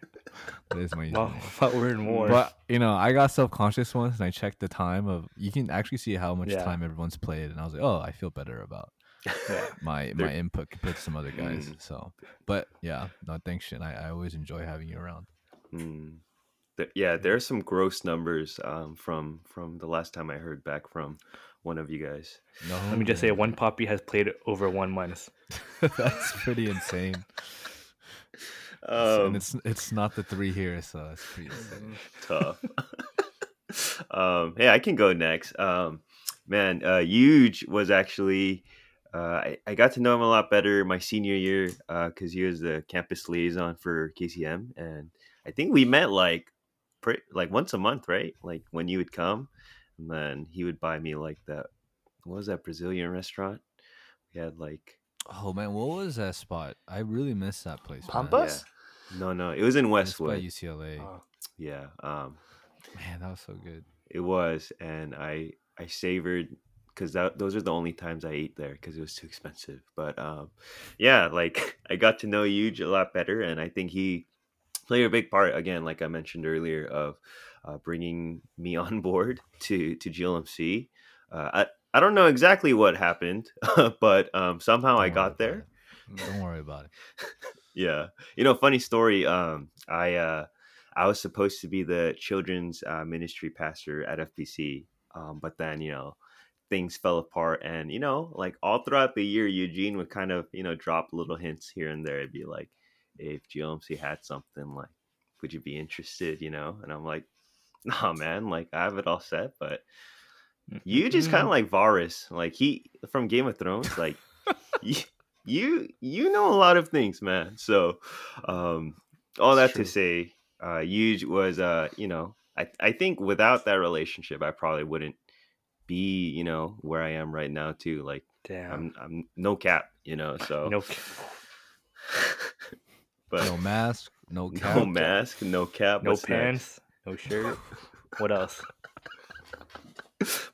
That is my. Well, but we're in war. But you know, I got self conscious once, and I checked the time of. You can actually see how much yeah. time everyone's played, and I was like, oh, I feel better about. Yeah. my They're... my input compared to some other guys. Mm. So, but yeah, no thanks, Shin. I, I always enjoy having you around. Mm. The, yeah, there are some gross numbers um, from from the last time I heard back from one of you guys. No, let me just say, one poppy has played over one month. That's pretty insane. Um, and it's it's not the three here, so it's pretty insane. Tough. um, hey, I can go next. Um, man, uh, Huge was actually. Uh, I, I got to know him a lot better my senior year because uh, he was the campus liaison for K C M, and I think we met like pre- like once a month, right? Like when you would come, and then he would buy me like that. What was that Brazilian restaurant? We had like oh man, what was that spot? I really miss that place. Pampas? Yeah. No, no, it was in Westwood. It's by U C L A. Oh. Yeah, um, man, that was so good. It was, and I I savored. Because those are the only times I ate there because it was too expensive. But um, yeah, like I got to know Huge a lot better. And I think he played a big part, again, like I mentioned earlier, of uh, bringing me on board to, to G L M C. Uh, I, I don't know exactly what happened, but um, somehow don't I got there. It. Don't worry about it. Yeah. You know, funny story. Um, I, uh, I was supposed to be the children's uh, ministry pastor at F P C. Um, but then, you know, things fell apart, and you know, like all throughout the year, Eugene would kind of, you know, drop little hints here and there. It'd be like, if G L M C had something, like, would you be interested? You know, and I'm like, nah, man, like I have it all set. But you just kind of like Varus, like he from Game of Thrones, like you, you, you know a lot of things, man. So, um, all That's that true. to say, uh, Huge was, uh, you know, I I think without that relationship, I probably wouldn't. Be you know where I am right now too. Like, damn, I'm, I'm no cap, you know. So no, cap. But no mask, no cap, no mask, no cap, no What's pants, next? No shirt. What else?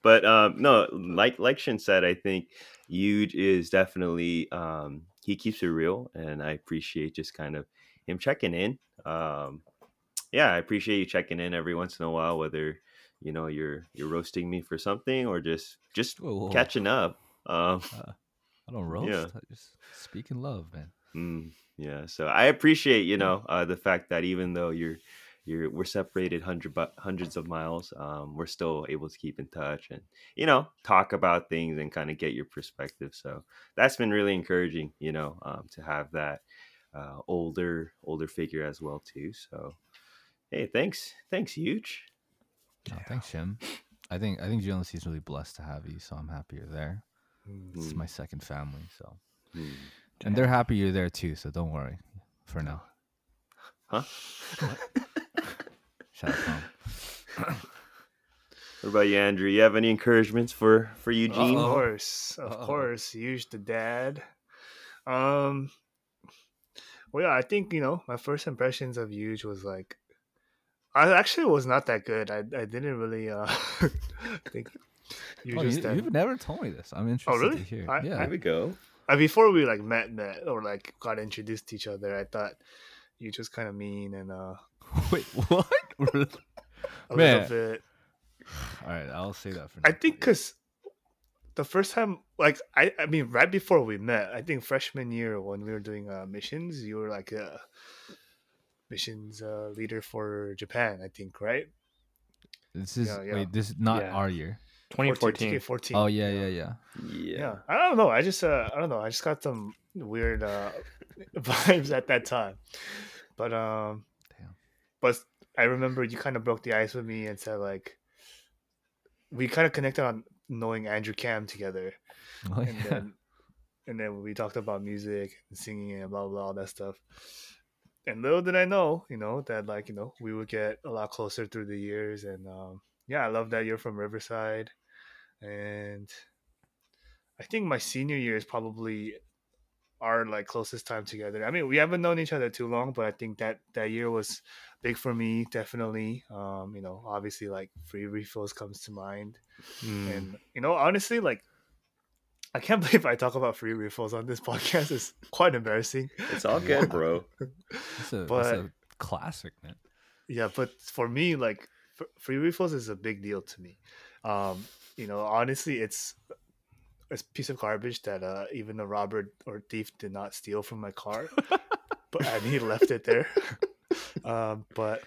But um, no, like like Shin said, I think Huge is definitely um he keeps it real, and I appreciate just kind of him checking in. Um, yeah, I appreciate you checking in every once in a while, whether. You know, you're you're roasting me for something, or just just whoa, whoa. catching up. Um, uh, I don't roast. Yeah. I just speak in love, man. Mm, yeah. So I appreciate you know uh, the fact that even though you're you're we're separated hundred hundreds of miles, um, we're still able to keep in touch and you know talk about things and kind of get your perspective. So that's been really encouraging, you know, um, to have that uh, older older figure as well too. So hey, thanks, thanks, Huge. Oh, thanks, Jim. I think I think G L M C is really blessed to have you, so I'm happy you're there. Mm-hmm. This is my second family, so mm-hmm. and they're happy you're there too. So don't worry, for now. Huh? Shout out, Tom. What about you, Andrew? You have any encouragements for for Eugene? Of course, of Uh-oh. course. Huge the dad. Um. Well, yeah, I think you know my first impressions of Huge was like. I actually was not that good. I I didn't really uh, think you oh, just. You, that... You've never told me this. I'm interested. Oh, really? To hear. I, yeah, here we go. I, before we like met, met or like got introduced to each other, I thought you just kind of mean and uh. Wait, what? Really? A Man. little bit. All right, I'll say that for now. I think because the first time, like, I, I mean, right before we met, I think freshman year when we were doing uh, missions, you were like a missions uh, leader for Japan, I think, right? This is, yeah, yeah. wait, this is not yeah. our year. twenty fourteen. twenty fourteen. Oh, yeah, yeah, yeah, yeah. Yeah. I don't know. I just, uh, I don't know. I just got some weird uh, vibes at that time. But, um, Damn. but I remember you kind of broke the ice with me and said, like, we kind of connected on knowing Andrew Cam together. Oh, and, yeah. then, and then we talked about music and singing and blah, blah, blah, all that stuff. And little did I know, you know, that, like, you know, we would get a lot closer through the years. And, um, yeah, I love that you're from Riverside. And I think my senior year is probably our, like, closest time together. I mean, we haven't known each other too long, but I think that that year was big for me, definitely. Um, you know, obviously, like, Free Refills comes to mind. Mm. And, you know, honestly, like, I can't believe I talk about Free Refills on this podcast. It's quite embarrassing. It's all good, bro. It's a, but, it's a classic, man. Yeah, but for me, like, Free Refills is a big deal to me. Um, you know, honestly, it's a piece of garbage that uh, even a robber or thief did not steal from my car. But and he left it there. Um, but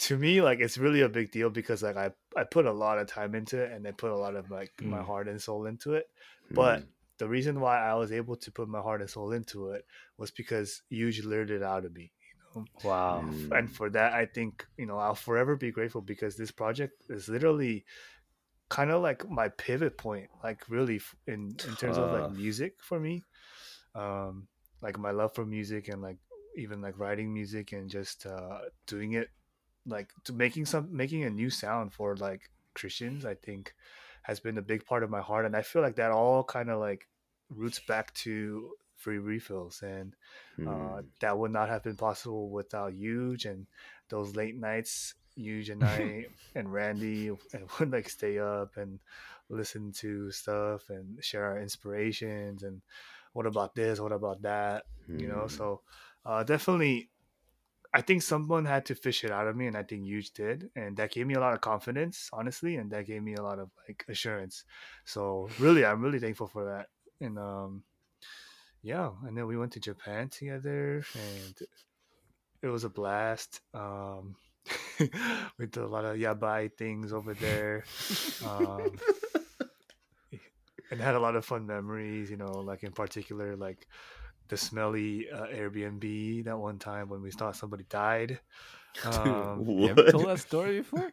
to me, like, it's really a big deal because, like, I, I put a lot of time into it and I put a lot of, like, mm. my heart and soul into it. Mm. But the reason why I was able to put my heart and soul into it was because you lured it out of me. Wow. And for that, I think, you know, I'll forever be grateful because this project is literally kind of like my pivot point, like, really in, in terms of, like, music for me, um, like, my love for music and, like, even, like, writing music and just uh, doing it, like, to making some making a new sound for, like, Christians, I think, has been a big part of my heart. And I feel like that all kind of, like, roots back to Free Refills, and uh, mm. that would not have been possible without Huge and those late nights. Huge and I and Randy would, like, stay up and listen to stuff and share our inspirations and what about this, what about that, mm. you know. So uh, definitely, I think someone had to fish it out of me, and I think Huge did, and that gave me a lot of confidence, honestly, and that gave me a lot of, like, assurance. So really, I'm really thankful for that, and um. Yeah, and then we went to Japan together, and it was a blast. Um, we did a lot of yabai things over there, um, and had a lot of fun memories, you know, like, in particular, like, the smelly uh, Airbnb that one time when we thought somebody died. Um, Dude, you ever told that story before?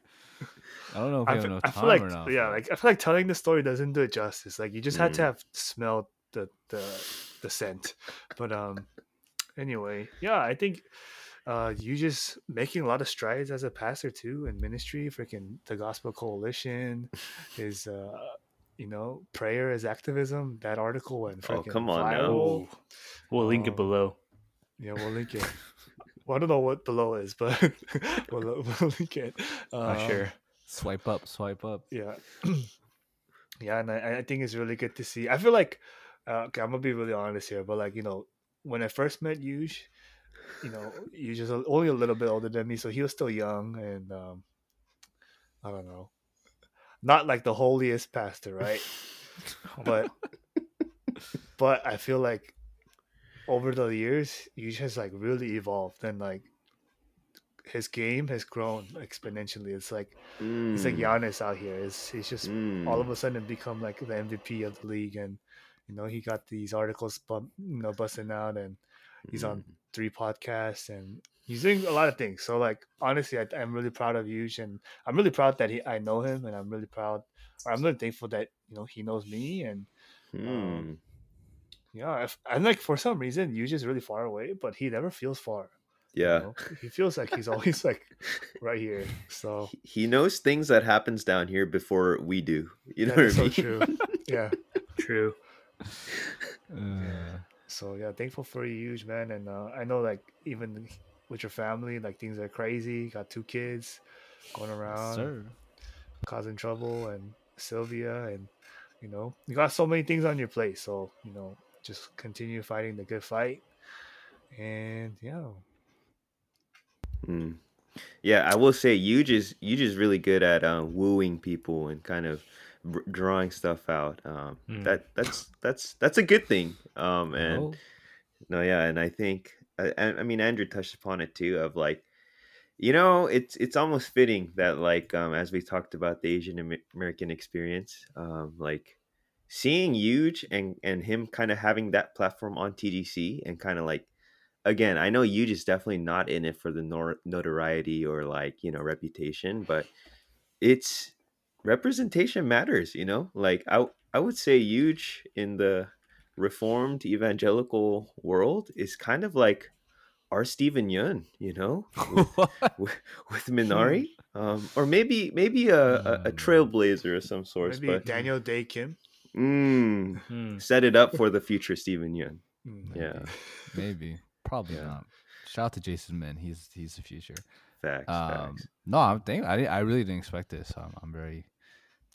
I don't know if we I have f- enough time I feel like, or not. Yeah, like, I feel like telling the story doesn't do it justice. Like, you just mm. had to have smelled the... the the scent. But um anyway, yeah, I think uh you just making a lot of strides as a pastor too in ministry. Freaking the Gospel Coalition is uh you know, prayer is activism. That article went freaking oh, come on viral. Now. We'll link um, it below. Yeah, we'll link it. Well, I don't know what below is, but we'll, we'll link it. Um, oh, sure. Swipe up, swipe up. Yeah. Yeah, and I, I think it's really good to see. I feel like Uh, okay, I'm gonna be really honest here, but, like, you know, when I first met Yuj, you know, Yuj is only a little bit older than me, so he was still young, and um, I don't know, not like the holiest pastor, right? but but I feel like over the years, Yuj has, like, really evolved, and, like, his game has grown exponentially. It's like mm. it's like Giannis out here. It's he's just mm. all of a sudden become, like, the M V P of the league. And you know, he got these articles, bump, you know, busting out, and he's on three podcasts, and he's doing a lot of things. So, like, honestly, I, I'm really proud of Yuj, and I'm really proud that he, I know him, and I'm really proud, or I'm really thankful that, you know, he knows me, and um, hmm. yeah, if, and, like, for some reason, Yuj is really far away, but he never feels far. Yeah, you know? He feels like he's always like right here. So he knows things that happens down here before we do. You know, that what I mean? So true. Yeah, true. uh. So yeah, thankful for you, Huge, man. And uh, I know, like, even with your family, like, things are crazy. You got two kids going around, yes, causing trouble, and Sylvia, and you know, you got so many things on your plate. So, you know, just continue fighting the good fight. And yeah, mm. Yeah, I will say you just you just really good at uh, wooing people and kind of r- drawing stuff out. Um, mm. That that's that's that's a good thing. Um, and oh. no, yeah, and I think I, I mean Andrew touched upon it too of like, you know, it's it's almost fitting that like um, as we talked about the Asian Amer- American experience, um, like seeing Huge and and him kind of having that platform on T D C and kind of like. Again, I know Huge is definitely not in it for the nor- notoriety or like, you know, reputation, but it's representation matters, you know, like I, I would say Huge in the reformed evangelical world is kind of like our Steven Yeun, you know, with, with, with Minari, um, or maybe, maybe a, a, a trailblazer of some sort. Maybe but, Daniel Day Kim. Mm, mm. Set it up for the future Steven Yeun. Maybe. Yeah, maybe. Probably yeah. not. Shout out to Jason Min. He's he's the future. Facts. Um, facts. No, I'm think I I really didn't expect this. I'm, I'm very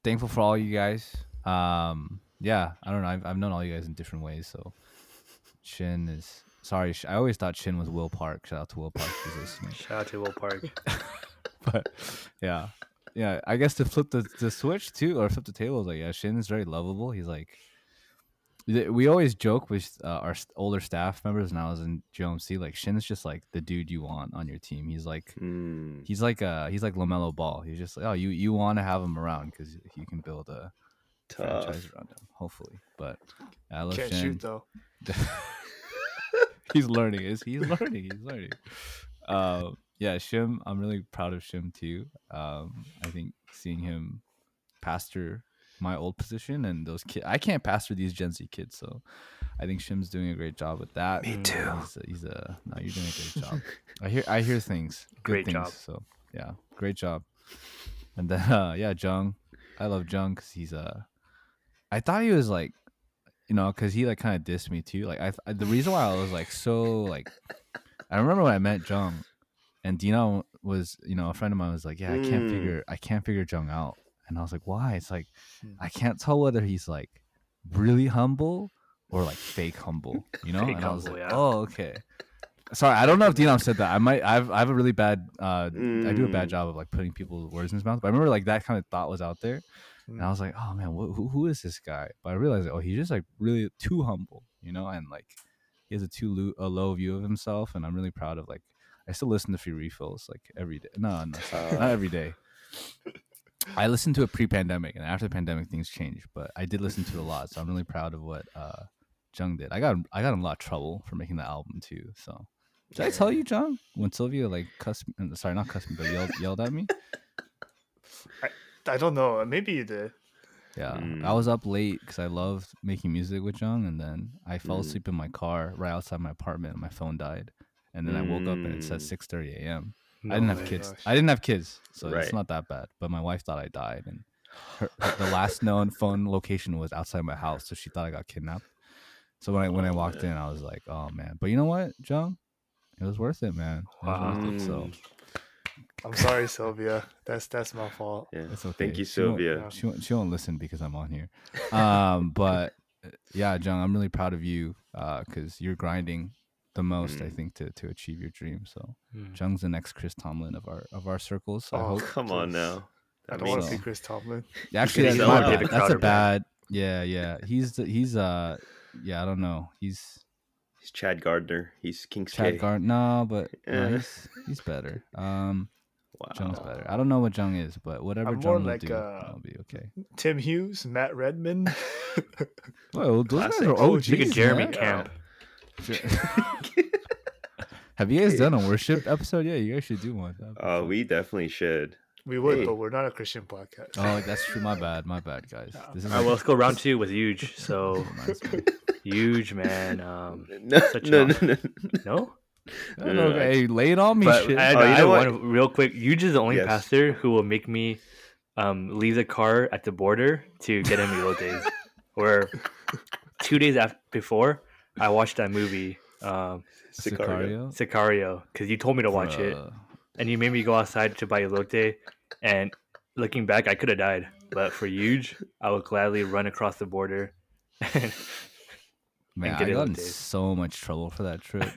thankful for all you guys. Um, yeah, I don't know. I've I've known all you guys in different ways. So Shin is sorry. I always thought Shin was Will Park. Shout out to Will Park. Shout out to Will Park. But yeah, yeah. I guess to flip the the switch too, or flip the tables. Like yeah, Shin is very lovable. He's like. We always joke with uh, our older staff members when I was in G L M C, like Shin is just like the dude you want on your team. He's like, mm. he's like uh he's like LaMelo Ball. He's just like, oh, you, you want to have him around because you can build a Tough. franchise around him, hopefully. But I love Can't Shin. Shoot though. He's learning. Is he's learning? He's learning. Uh, yeah, Shim. I'm really proud of Shim too. Um, I think seeing him pastor my old position and those kids. I can't pastor these Gen Z kids, so I think Shim's doing a great job with that. Me too. He's a, he's a no. You're doing a great job. I hear. I hear things. Good great things, job. So yeah, great job. And then uh, yeah, Jung. I love Jung because he's a. Uh, I thought he was like, you know, because he like kind of dissed me too. Like I, I, the reason why I was like so like, I remember when I met Jung, and Dino was you know a friend of mine was like yeah I can't mm. figure I can't figure Jung out. And I was like, why? It's like, I can't tell whether he's like really humble or like fake humble, you know? Fake and I was humble, like, yeah. oh, okay. Sorry, I don't know if D-Nom said that. I might, I've, I have a really bad, uh, mm. I do a bad job of like putting people's words in his mouth. But I remember like that kind of thought was out there. Mm. And I was like, oh man, wh- who, who is this guy? But I realized, oh, he's just like really too humble, you know? And like, he has a too lo- a low view of himself. And I'm really proud of like, I still listen to Free Refills like every day. No, no, sorry, not every day. I listened to it pre-pandemic, and after the pandemic, things changed. But I did listen to it a lot, so I'm really proud of what uh, Jung did. I got I got in a lot of trouble for making the album too. So did yeah. I tell you, Jung, when Sylvia like cussed? Sorry, not cussed me, but yelled, yelled at me. I, I don't know. Maybe you did. Yeah, mm. I was up late because I loved making music with Jung, and then I fell mm. asleep in my car right outside my apartment, and my phone died, and then mm. I woke up and it said six thirty a.m. No, I didn't have kids. Gosh. I didn't have kids, so right. It's not that bad. But my wife thought I died, and her, the last known phone location was outside my house, so she thought I got kidnapped. So when I when oh, I walked man. in, I was like, "Oh man!" But you know what, John? It was worth it, man. It wow. Worth it, so. I'm sorry, Sylvia. That's that's my fault. Yeah. It's okay. Thank you, Sylvia. She won't, she won't, she won't listen because I'm on here. Um, but yeah, John, I'm really proud of you because uh, you're grinding. The most, mm. I think, to, to achieve your dream. So, mm. Jung's the next Chris Tomlin of our of our circles. So oh, I hope come to, on now! That I don't want to see Chris Tomlin. Actually, that's, my, that's, that's a bad. Yeah, yeah. He's the, he's uh yeah. I don't know. He's he's Chad Gardner. He's King's Chad Gardner. No, but yeah. no, he's, he's better. Um, wow. Jung's better. I don't know what Jung is, but whatever I'm Jung will like, do, uh, I'll be okay. Tim Hughes, Matt Redman. Well, those guys are O Gs. Look at Jeremy man. Camp. Uh, Have you guys done a worship episode? Yeah, you guys should do one. Oh, uh, we definitely should. We would, hey. But we're not a Christian podcast. Oh, that's true. My bad. My bad, guys. Yeah. This is All right, like... well, let's go round two with Huge. So, Huge, man. Um, no, such no, no, no, no, no, no, no. Hey, lay it on me. But shit. I, oh, I, I want to, real quick. Huge is the only yes. pastor who will make me um, leave the car at the border to get him elotes. Or two days after before. I watched that movie, um, Sicario. Sicario, because you told me to watch uh, it, and you made me go outside to buy elote. And looking back, I could have died, but for Huge, I would gladly run across the border. And Man, I got in so much trouble for that trip.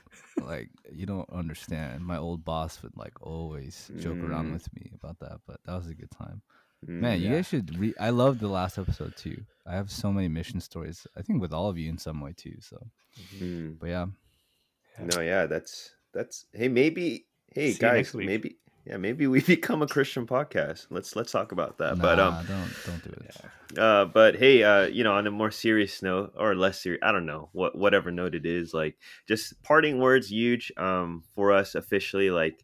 Like, you don't understand. My old boss would like always joke mm. around with me about that, but that was a good time. Mm, Man, yeah. you guys should re- I loved the last episode too. I have so many mission stories, I think, with all of you in some way too. So, mm. but yeah. yeah. No, yeah, that's, that's, hey, maybe, hey See guys, maybe, yeah, maybe we become a Christian podcast. Let's, let's talk about that. Nah, but, um, don't, don't do it. Yeah. Uh, but hey, uh, you know, on a more serious note or less serious, I don't know what, whatever note it is, like just parting words, huge, um, for us officially, like,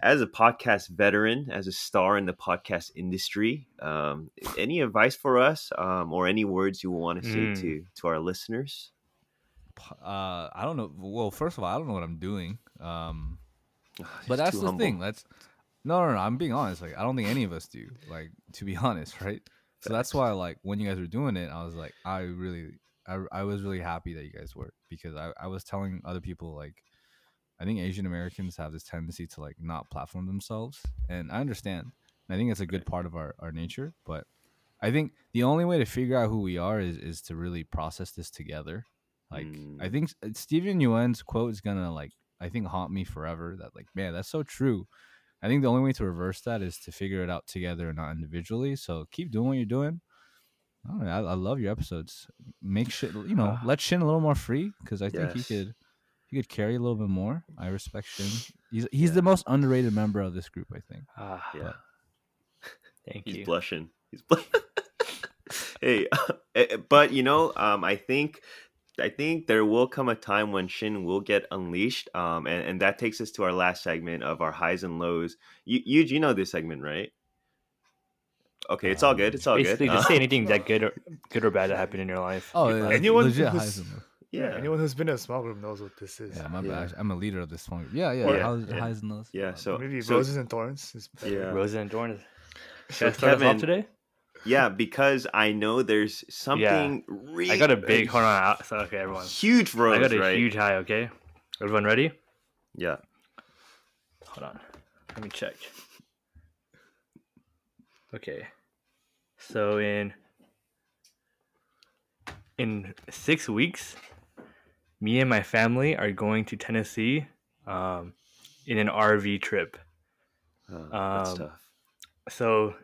as a podcast veteran, as a star in the podcast industry, um, any advice for us, um, or any words you want to say mm. to to our listeners? Uh, I don't know. Well, first of all, I don't know what I'm doing. Um, but that's the humble. thing. That's no, no, no. I'm being honest. Like, I don't think any of us do. Like, to be honest, right? So that's why, like, when you guys were doing it, I was like, I really, I, I was really happy that you guys were, because I, I was telling other people, like, I think Asian Americans have this tendency to like not platform themselves, and I understand. And I think it's a good part of our, our nature, but I think the only way to figure out who we are is, is to really process this together. Like, mm. I think Steven Yeun's quote is gonna like, I think, haunt me forever. That like, man, that's so true. I think the only way to reverse that is to figure it out together and not individually. So keep doing what you're doing. I don't know, I, I love your episodes. Make shit, you know, let Shin a little more free, because I yes. think he could. You could carry a little bit more. I respect Shin. He's he's yeah. the most underrated member of this group, I think. Ah, yeah. But... Thank he's you. He's blushing. He's blushing. Hey, but you know, um, I think I think there will come a time when Shin will get unleashed, um, and and that takes us to our last segment of our highs and lows. You you, you know this segment, right? Okay, it's um, all good. It's all basically good. Basically, just uh, say anything that good or good or bad that happened in your life. Oh, yeah, anyone legit highs and lows. Yeah. yeah, anyone who's been in a small group knows what this is. Yeah, my yeah. bad. I'm a leader of this small group. Yeah, yeah. Or, yeah, yeah. Highs and lows. Yeah, so maybe so, roses and thorns. Is yeah, roses and thorns. Should I start Kevin, us off today? Yeah, because I know there's something. Yeah. Really, I got a big. Hold on. So, okay, everyone. Huge rose. I got a right? huge high. Okay, everyone ready? Yeah. Hold on. Let me check. Okay. So in in six weeks. Me and my family are going to Tennessee um, in an R V trip. Oh, that's um, tough. So,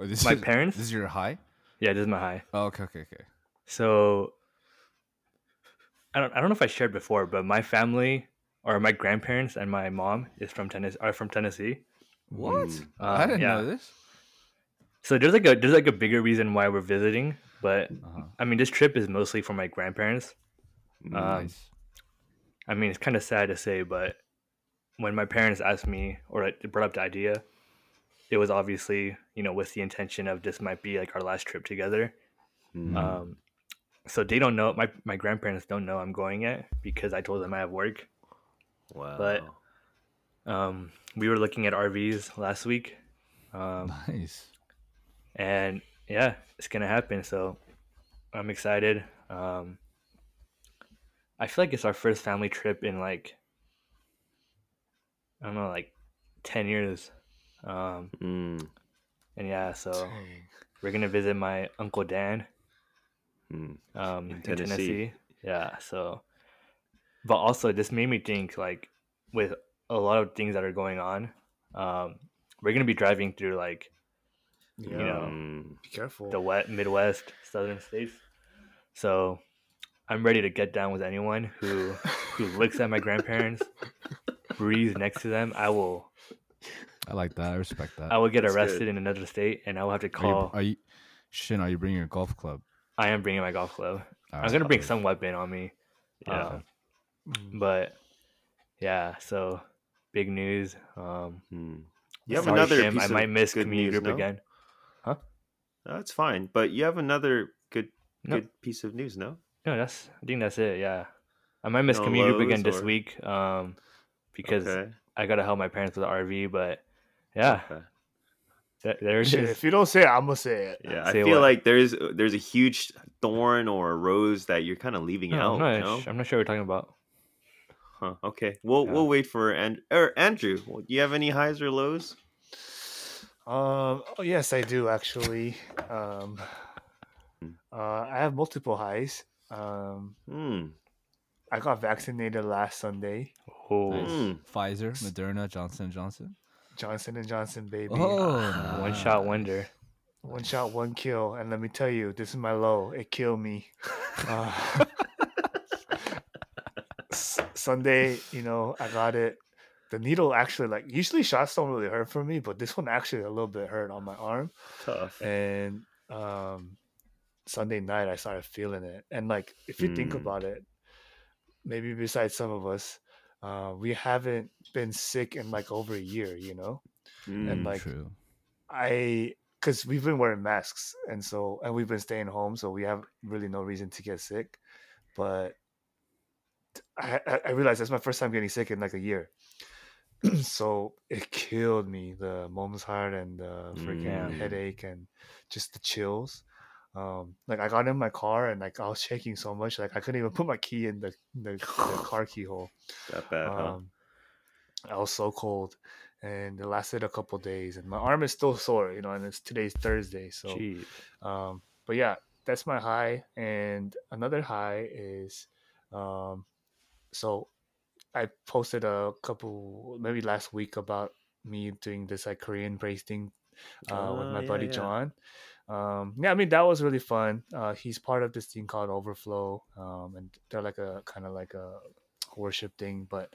oh, this my is, parents... This is your high? Yeah, this is my high. Oh, okay, okay, okay. So, I don't I don't know if I shared before, but my family, or my grandparents and my mom, is from Tennessee. Are from Tennessee. What? Mm. Uh, I didn't yeah. know this. So, there's like, a, there's like a bigger reason why we're visiting, but, uh-huh. I mean, this trip is mostly for my grandparents. Nice. Um, I mean, it's kind of sad to say, but when my parents asked me or like, brought up the idea, it was obviously, you know, with the intention of this might be like our last trip together. Mm-hmm. Um, so they don't know. My, my grandparents don't know I'm going yet because I told them I have work. Wow. But um, we were looking at R Vs last week. Um, nice. And yeah, it's going to happen. So I'm excited. Um, I feel like it's our first family trip in like, I don't know, like ten years. Um, mm. And yeah, so Dang. we're going to visit my Uncle Dan mm. um, in, in Tennessee. Tennessee. Yeah, so, but also this made me think like with a lot of things that are going on, um, we're going to be driving through like, yeah. you know, be careful. The wet Midwest, southern states. So I'm ready to get down with anyone who who looks at my grandparents, breathes next to them. I will. I like that. I respect that. I will get That's arrested good. in another state, and I will have to call. Are you, are you, Shin, are you bringing your golf club? I am bringing my golf club. All I'm right, gonna I'll bring some weapon on me. Yeah. Um, mm. But yeah, so big news. Um, mm. You have sorry, another. Shim, piece I might miss community group no? again. Huh? That's fine, but you have another good no. good piece of news, no? No, that's. I think that's it. Yeah, I might miss no community group again or... this week, um, because okay. I gotta help my parents with the R V. But yeah, okay. that, there it is. If you don't say it, I'm gonna say it. Yeah, say I feel what? like there's there's a huge thorn or a rose that you're kind of leaving no, out. I'm not, you know? I'm not sure what we're talking about. Huh? Okay. We'll yeah. we'll wait for and or Andrew. Do you have any highs or lows? Um. Oh yes, I do actually. Um. Uh, I have multiple highs. Um, mm. I got vaccinated last Sunday. Oh, nice. mm. Pfizer, Moderna, Johnson and Johnson. Johnson and Johnson, baby. Oh, nice. One shot wonder. One shot, one kill. And let me tell you, this is my low. It killed me. Uh, s- Sunday, you know, I got it. The needle actually, like, usually shots don't really hurt for me, but this one actually a little bit hurt on my arm. Tough. And um, Sunday night, I started feeling it. And, like, if you mm. think about it, maybe besides some of us, uh, we haven't been sick in, like, over a year, you know? Mm, and, like, true. I... Because we've been wearing masks, and so and we've been staying home, so we have really no reason to get sick. But I, I, I realized that's my first time getting sick in like a year, so it killed me. The mom's heart and the freaking mm. headache and just the chills. Um, like I got in my car and like I was shaking so much, like I couldn't even put my key in the the, the car keyhole. That bad, um, huh? I was so cold. And it lasted a couple days, and my arm is still sore, you know. And it's today's Thursday, so. Um, but yeah, that's my high, and another high is, um, so I posted a couple maybe last week about me doing this like Korean race thing uh, oh, with my yeah, buddy yeah. John. Um, yeah, I mean that was really fun. Uh, he's part of this thing called Overflow, um, and they're like a kind of like a worship thing, but.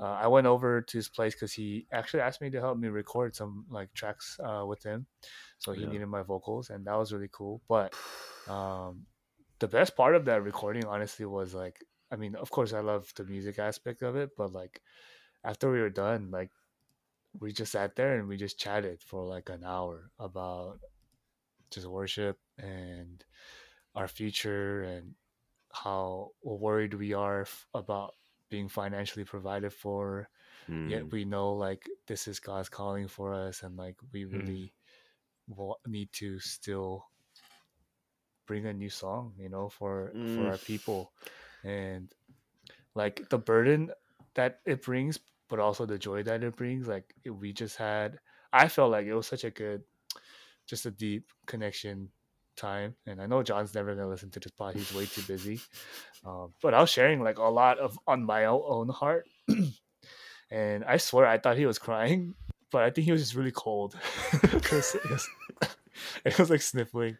Uh, I went over to his place because he actually asked me to help me record some like tracks uh, with him. So he yeah. needed my vocals, and that was really cool. But um, the best part of that recording, honestly, was like, I mean, of course, I love the music aspect of it. But like after we were done, like we just sat there and we just chatted for like an hour about just worship and our future and how worried we are f- about being financially provided for, mm. yet we know like this is God's calling for us, and like we really mm. will need to still bring a new song, you know, for mm. for our people, and like the burden that it brings, but also the joy that it brings. Like we just had, I felt like it was such a good, just a deep connection time. And I know John's never gonna listen to this pod, he's way too busy, um, but I was sharing like a lot of on my own heart and I swear I thought he was crying, but I think he was just really cold because it was, it was like sniffling.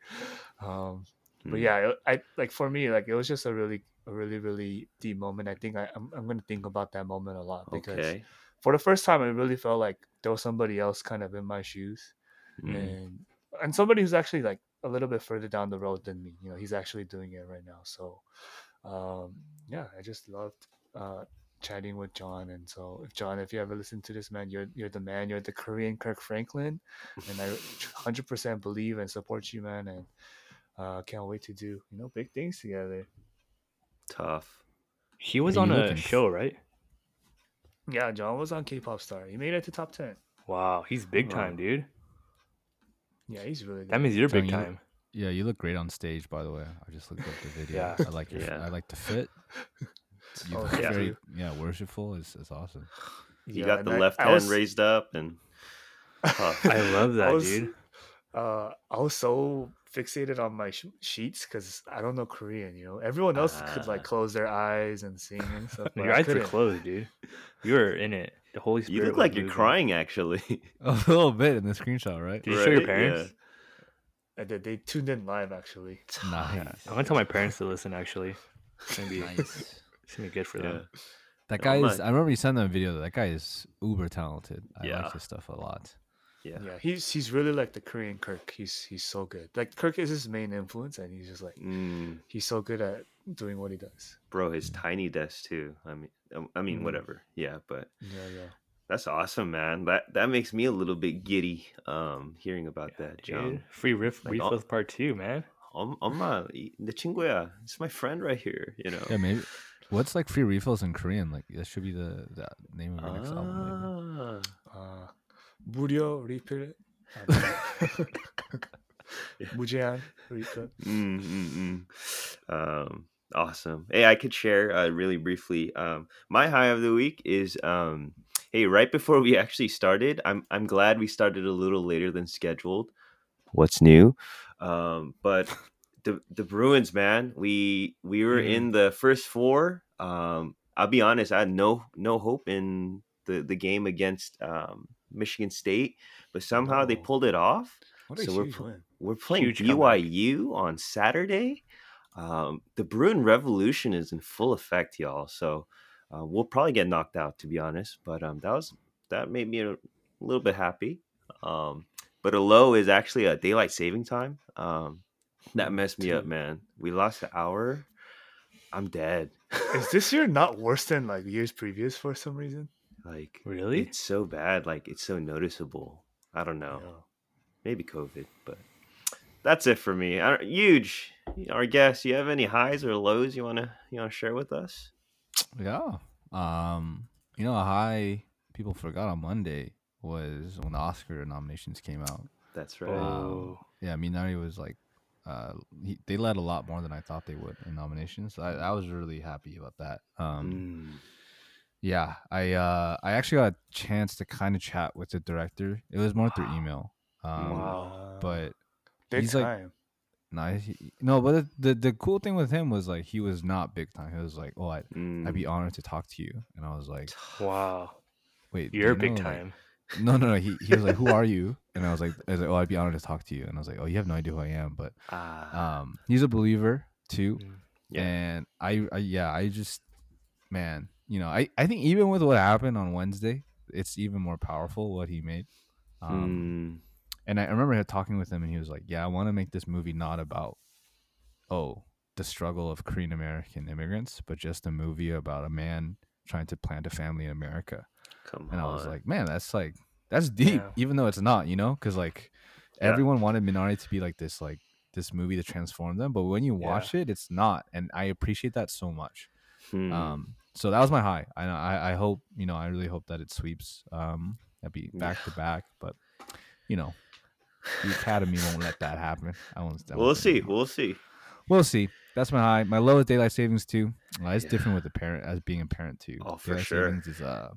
um mm. But yeah, I, I like for me like it was just a really a really really deep moment. I think I, I'm, I'm gonna think about that moment a lot because okay. for the first time I really felt like there was somebody else kind of in my shoes, mm. and and somebody who's actually like a little bit further down the road than me, you know, he's actually doing it right now. So um yeah, I just loved uh chatting with John. And so if John, if you ever listen to this, man, you're you're the man, you're the Korean Kirk Franklin, and I one hundred percent believe and support you, man, and uh can't wait to do, you know, big things together. Tough. He was on a show, right? Yeah, John was on K-Pop Star. He made it to top ten. Wow, he's big time, dude. Yeah, he's really good. That means you're John, big time. You, yeah, you look great on stage, by the way. I just looked up the video. Yeah. I like your, yeah. I like the fit. You oh, look yeah. very yeah, worshipful. It's, it's awesome. You yeah, got the I, left I hand was, raised up. and huh. I love that, I was, dude. Uh, I was so fixated on my sh- sheets because I don't know Korean, you know. Everyone else uh, could, like, close their eyes and sing and stuff. Your eyes were closed, dude. You were in it. The Holy Spirit. You look like you're moving. Crying, actually. A little bit in the screenshot, right? Did you right? show your parents? Yeah. I did. They tuned in live, actually. Nice. Yeah. I'm gonna tell my parents to listen. Actually, it's gonna be nice. It's gonna be good for yeah. them. That guy is. I remember you sent them a video. That guy is uber talented. I yeah. like his stuff a lot. Yeah. Yeah. He's he's really like the Korean Kirk. He's he's so good. Like Kirk is his main influence, and he's just like mm. he's so good at doing what he does. Bro, his mm. tiny desk too. I mean. I mean, whatever. Yeah, but yeah, yeah, that's awesome, man. That that makes me a little bit giddy um, hearing about yeah, that, John. Free riff, like, refills part two, man. I'm, I'm a, the chinguya. It's my friend right here, you know. Yeah, maybe. What's like free refills in Korean? Like that should be the, the name of the next ah, album. Uh, 무료 리필. 무제한 리필. Mm, mm, mm. Um. Awesome. Hey, I could share uh, really briefly. Um, my high of the week is, um, hey, right before we actually started, I'm I'm glad we started a little later than scheduled. What's new? Um, but the the Bruins, man. We we were mm-hmm. in the first four. Um, I'll be honest, I had no no hope in the the game against um, Michigan State, but somehow oh. they pulled it off. What so we're win. we're playing huge B Y U comeback on Saturday. Um, the Bruin Revolution is in full effect, y'all. So uh, we'll probably get knocked out, to be honest. But um, that was that made me a little bit happy. Um, but a low is actually a daylight saving time. Um, that messed me Dude. up, man. We lost an hour. I'm dead. Is this year not worse than like years previous for some reason? Like really, it's so bad. Like it's so noticeable. I don't know. Yeah. Maybe COVID, but that's it for me. I don't, huge. Our guest, you have any highs or lows you wanna you wanna share with us? Yeah. Um. You know, a high people forgot on Monday was when the Oscar nominations came out. That's right. Um, yeah, Minari was like, uh, he, they led a lot more than I thought they would in nominations. So I, I was really happy about that. Um. Mm. Yeah, I uh, I actually got a chance to kind of chat with the director. It was more wow. through email. Um, wow. But big he's time. Like, nah, he, no, but the, the the cool thing with him was like he was not big time. He was like, oh, I, mm. I'd be honored to talk to you, and I was like, wow, wait, you're big know? time. Like, no, no, no. He he was like, who are you? And I was like, I was like, oh, I'd be honored to talk to you, and I was like, oh, you have no idea who I am, but ah. um, he's a believer too, yeah. and I, I yeah, I just man, you know, I I think even with what happened on Wednesday, it's even more powerful what he made. Um. Mm. And I remember talking with him, and he was like, yeah, I want to make this movie not about, oh, the struggle of Korean-American immigrants, but just a movie about a man trying to plant a family in America. Come and on. I was like, man, that's like, that's deep, yeah. even though it's not, you know? Because, like, yeah. everyone wanted Minari to be like this, like, this movie to transform them. But when you watch yeah. it, it's not. And I appreciate that so much. Hmm. Um, so that was my high. I, I I hope, you know, I really hope that it sweeps. Um, that'd be back to back. But, you know. The Academy won't let that happen. I won't. I won't we'll see. We'll see. We'll see. That's my high. My low is daylight savings too. Well, it's yeah. different with a parent as being a parent too. Oh, for daylight sure. Savings is uh.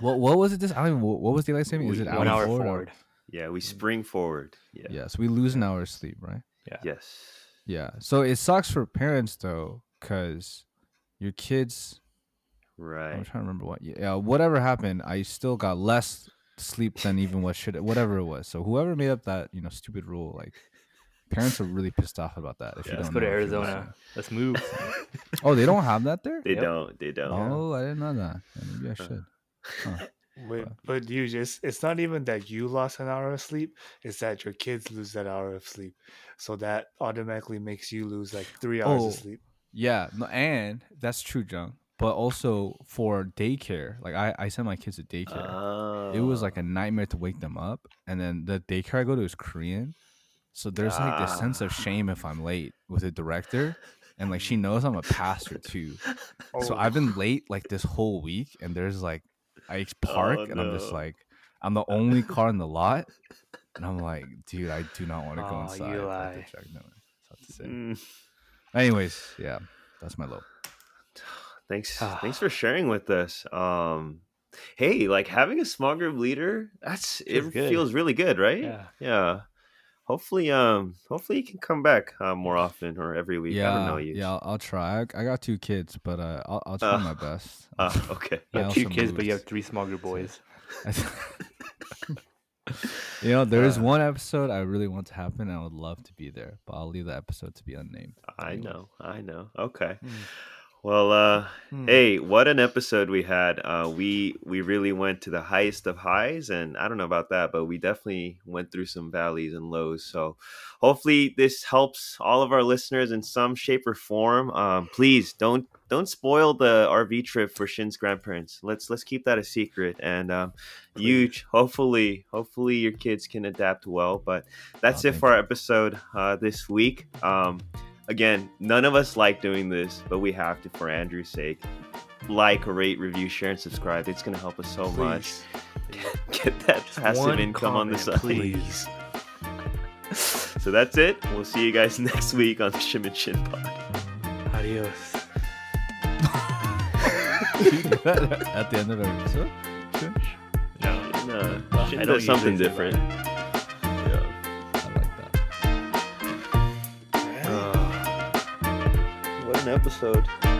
What what was it? This I don't even. What was daylight savings? Is it one hour forward? forward. Yeah, we spring forward. Yeah. Yeah. So we lose an hour of sleep, right? Yeah. Yes. Yeah. So it sucks for parents though, because your kids. Right. I'm trying to remember what. Yeah. Whatever happened, I still got less sleep than even what should whatever it was. So whoever made up that, you know, stupid rule, like parents are really pissed off about that. If yeah, you let's don't go to Arizona. Let's move. Oh, they don't have that there? They yep. don't. They don't. Oh, I didn't know that. Maybe I should. Huh. Wait, but you just it's not even that you lost an hour of sleep, it's that your kids lose that hour of sleep. So that automatically makes you lose like three hours oh, of sleep. Yeah. And that's true, Jung. But also for daycare, like I, I send my kids to daycare. Oh. It was like a nightmare to wake them up. And then the daycare I go to is Korean. So there's ah. like this sense of shame if I'm late with a director. And like she knows I'm a pastor too. Oh. So I've been late like this whole week. And there's like, I park oh, no. and I'm just like, I'm the only car in the lot. And I'm like, dude, I do not want to go oh, inside. You lie. No, that's it. Mm. Anyways, yeah, that's my low. Thanks, thanks for sharing with us. Um, hey, like having a small group leader, that's feels it good. feels really good, right? Yeah. yeah. Hopefully, um, hopefully you can come back uh, more often or every week. Yeah, I don't know you. yeah, I'll, I'll try. I, I got two kids, but uh, I'll, I'll try uh, my best. Uh, okay. You have two kids, moves. but you have three small group boys. You know, there is uh, one episode I really want to happen. And I would love to be there, but I'll leave the episode to be unnamed. I Anyways. know, I know. Okay. Mm. Well, uh, hmm. hey, what an episode we had. Uh, we we really went to the highest of highs, and I don't know about that, but we definitely went through some valleys and lows. So hopefully this helps all of our listeners in some shape or form. Um, please don't don't spoil the R V trip for Shin's grandparents. Let's let's keep that a secret. And um, huge, hopefully, hopefully your kids can adapt well. But that's oh, it for our episode uh, this week. Um, Again, none of us like doing this, but we have to for Andrew's sake. Like, rate, review, share, and subscribe. It's going to help us so please. much. Get that Just passive income comment, on the side. Please. So that's it. We'll see you guys next week on the Shim and Shin Pod. Adios. At the end of the episode? Sure. No, no. Well, I know something different. Yeah. I like that. Uh, episode.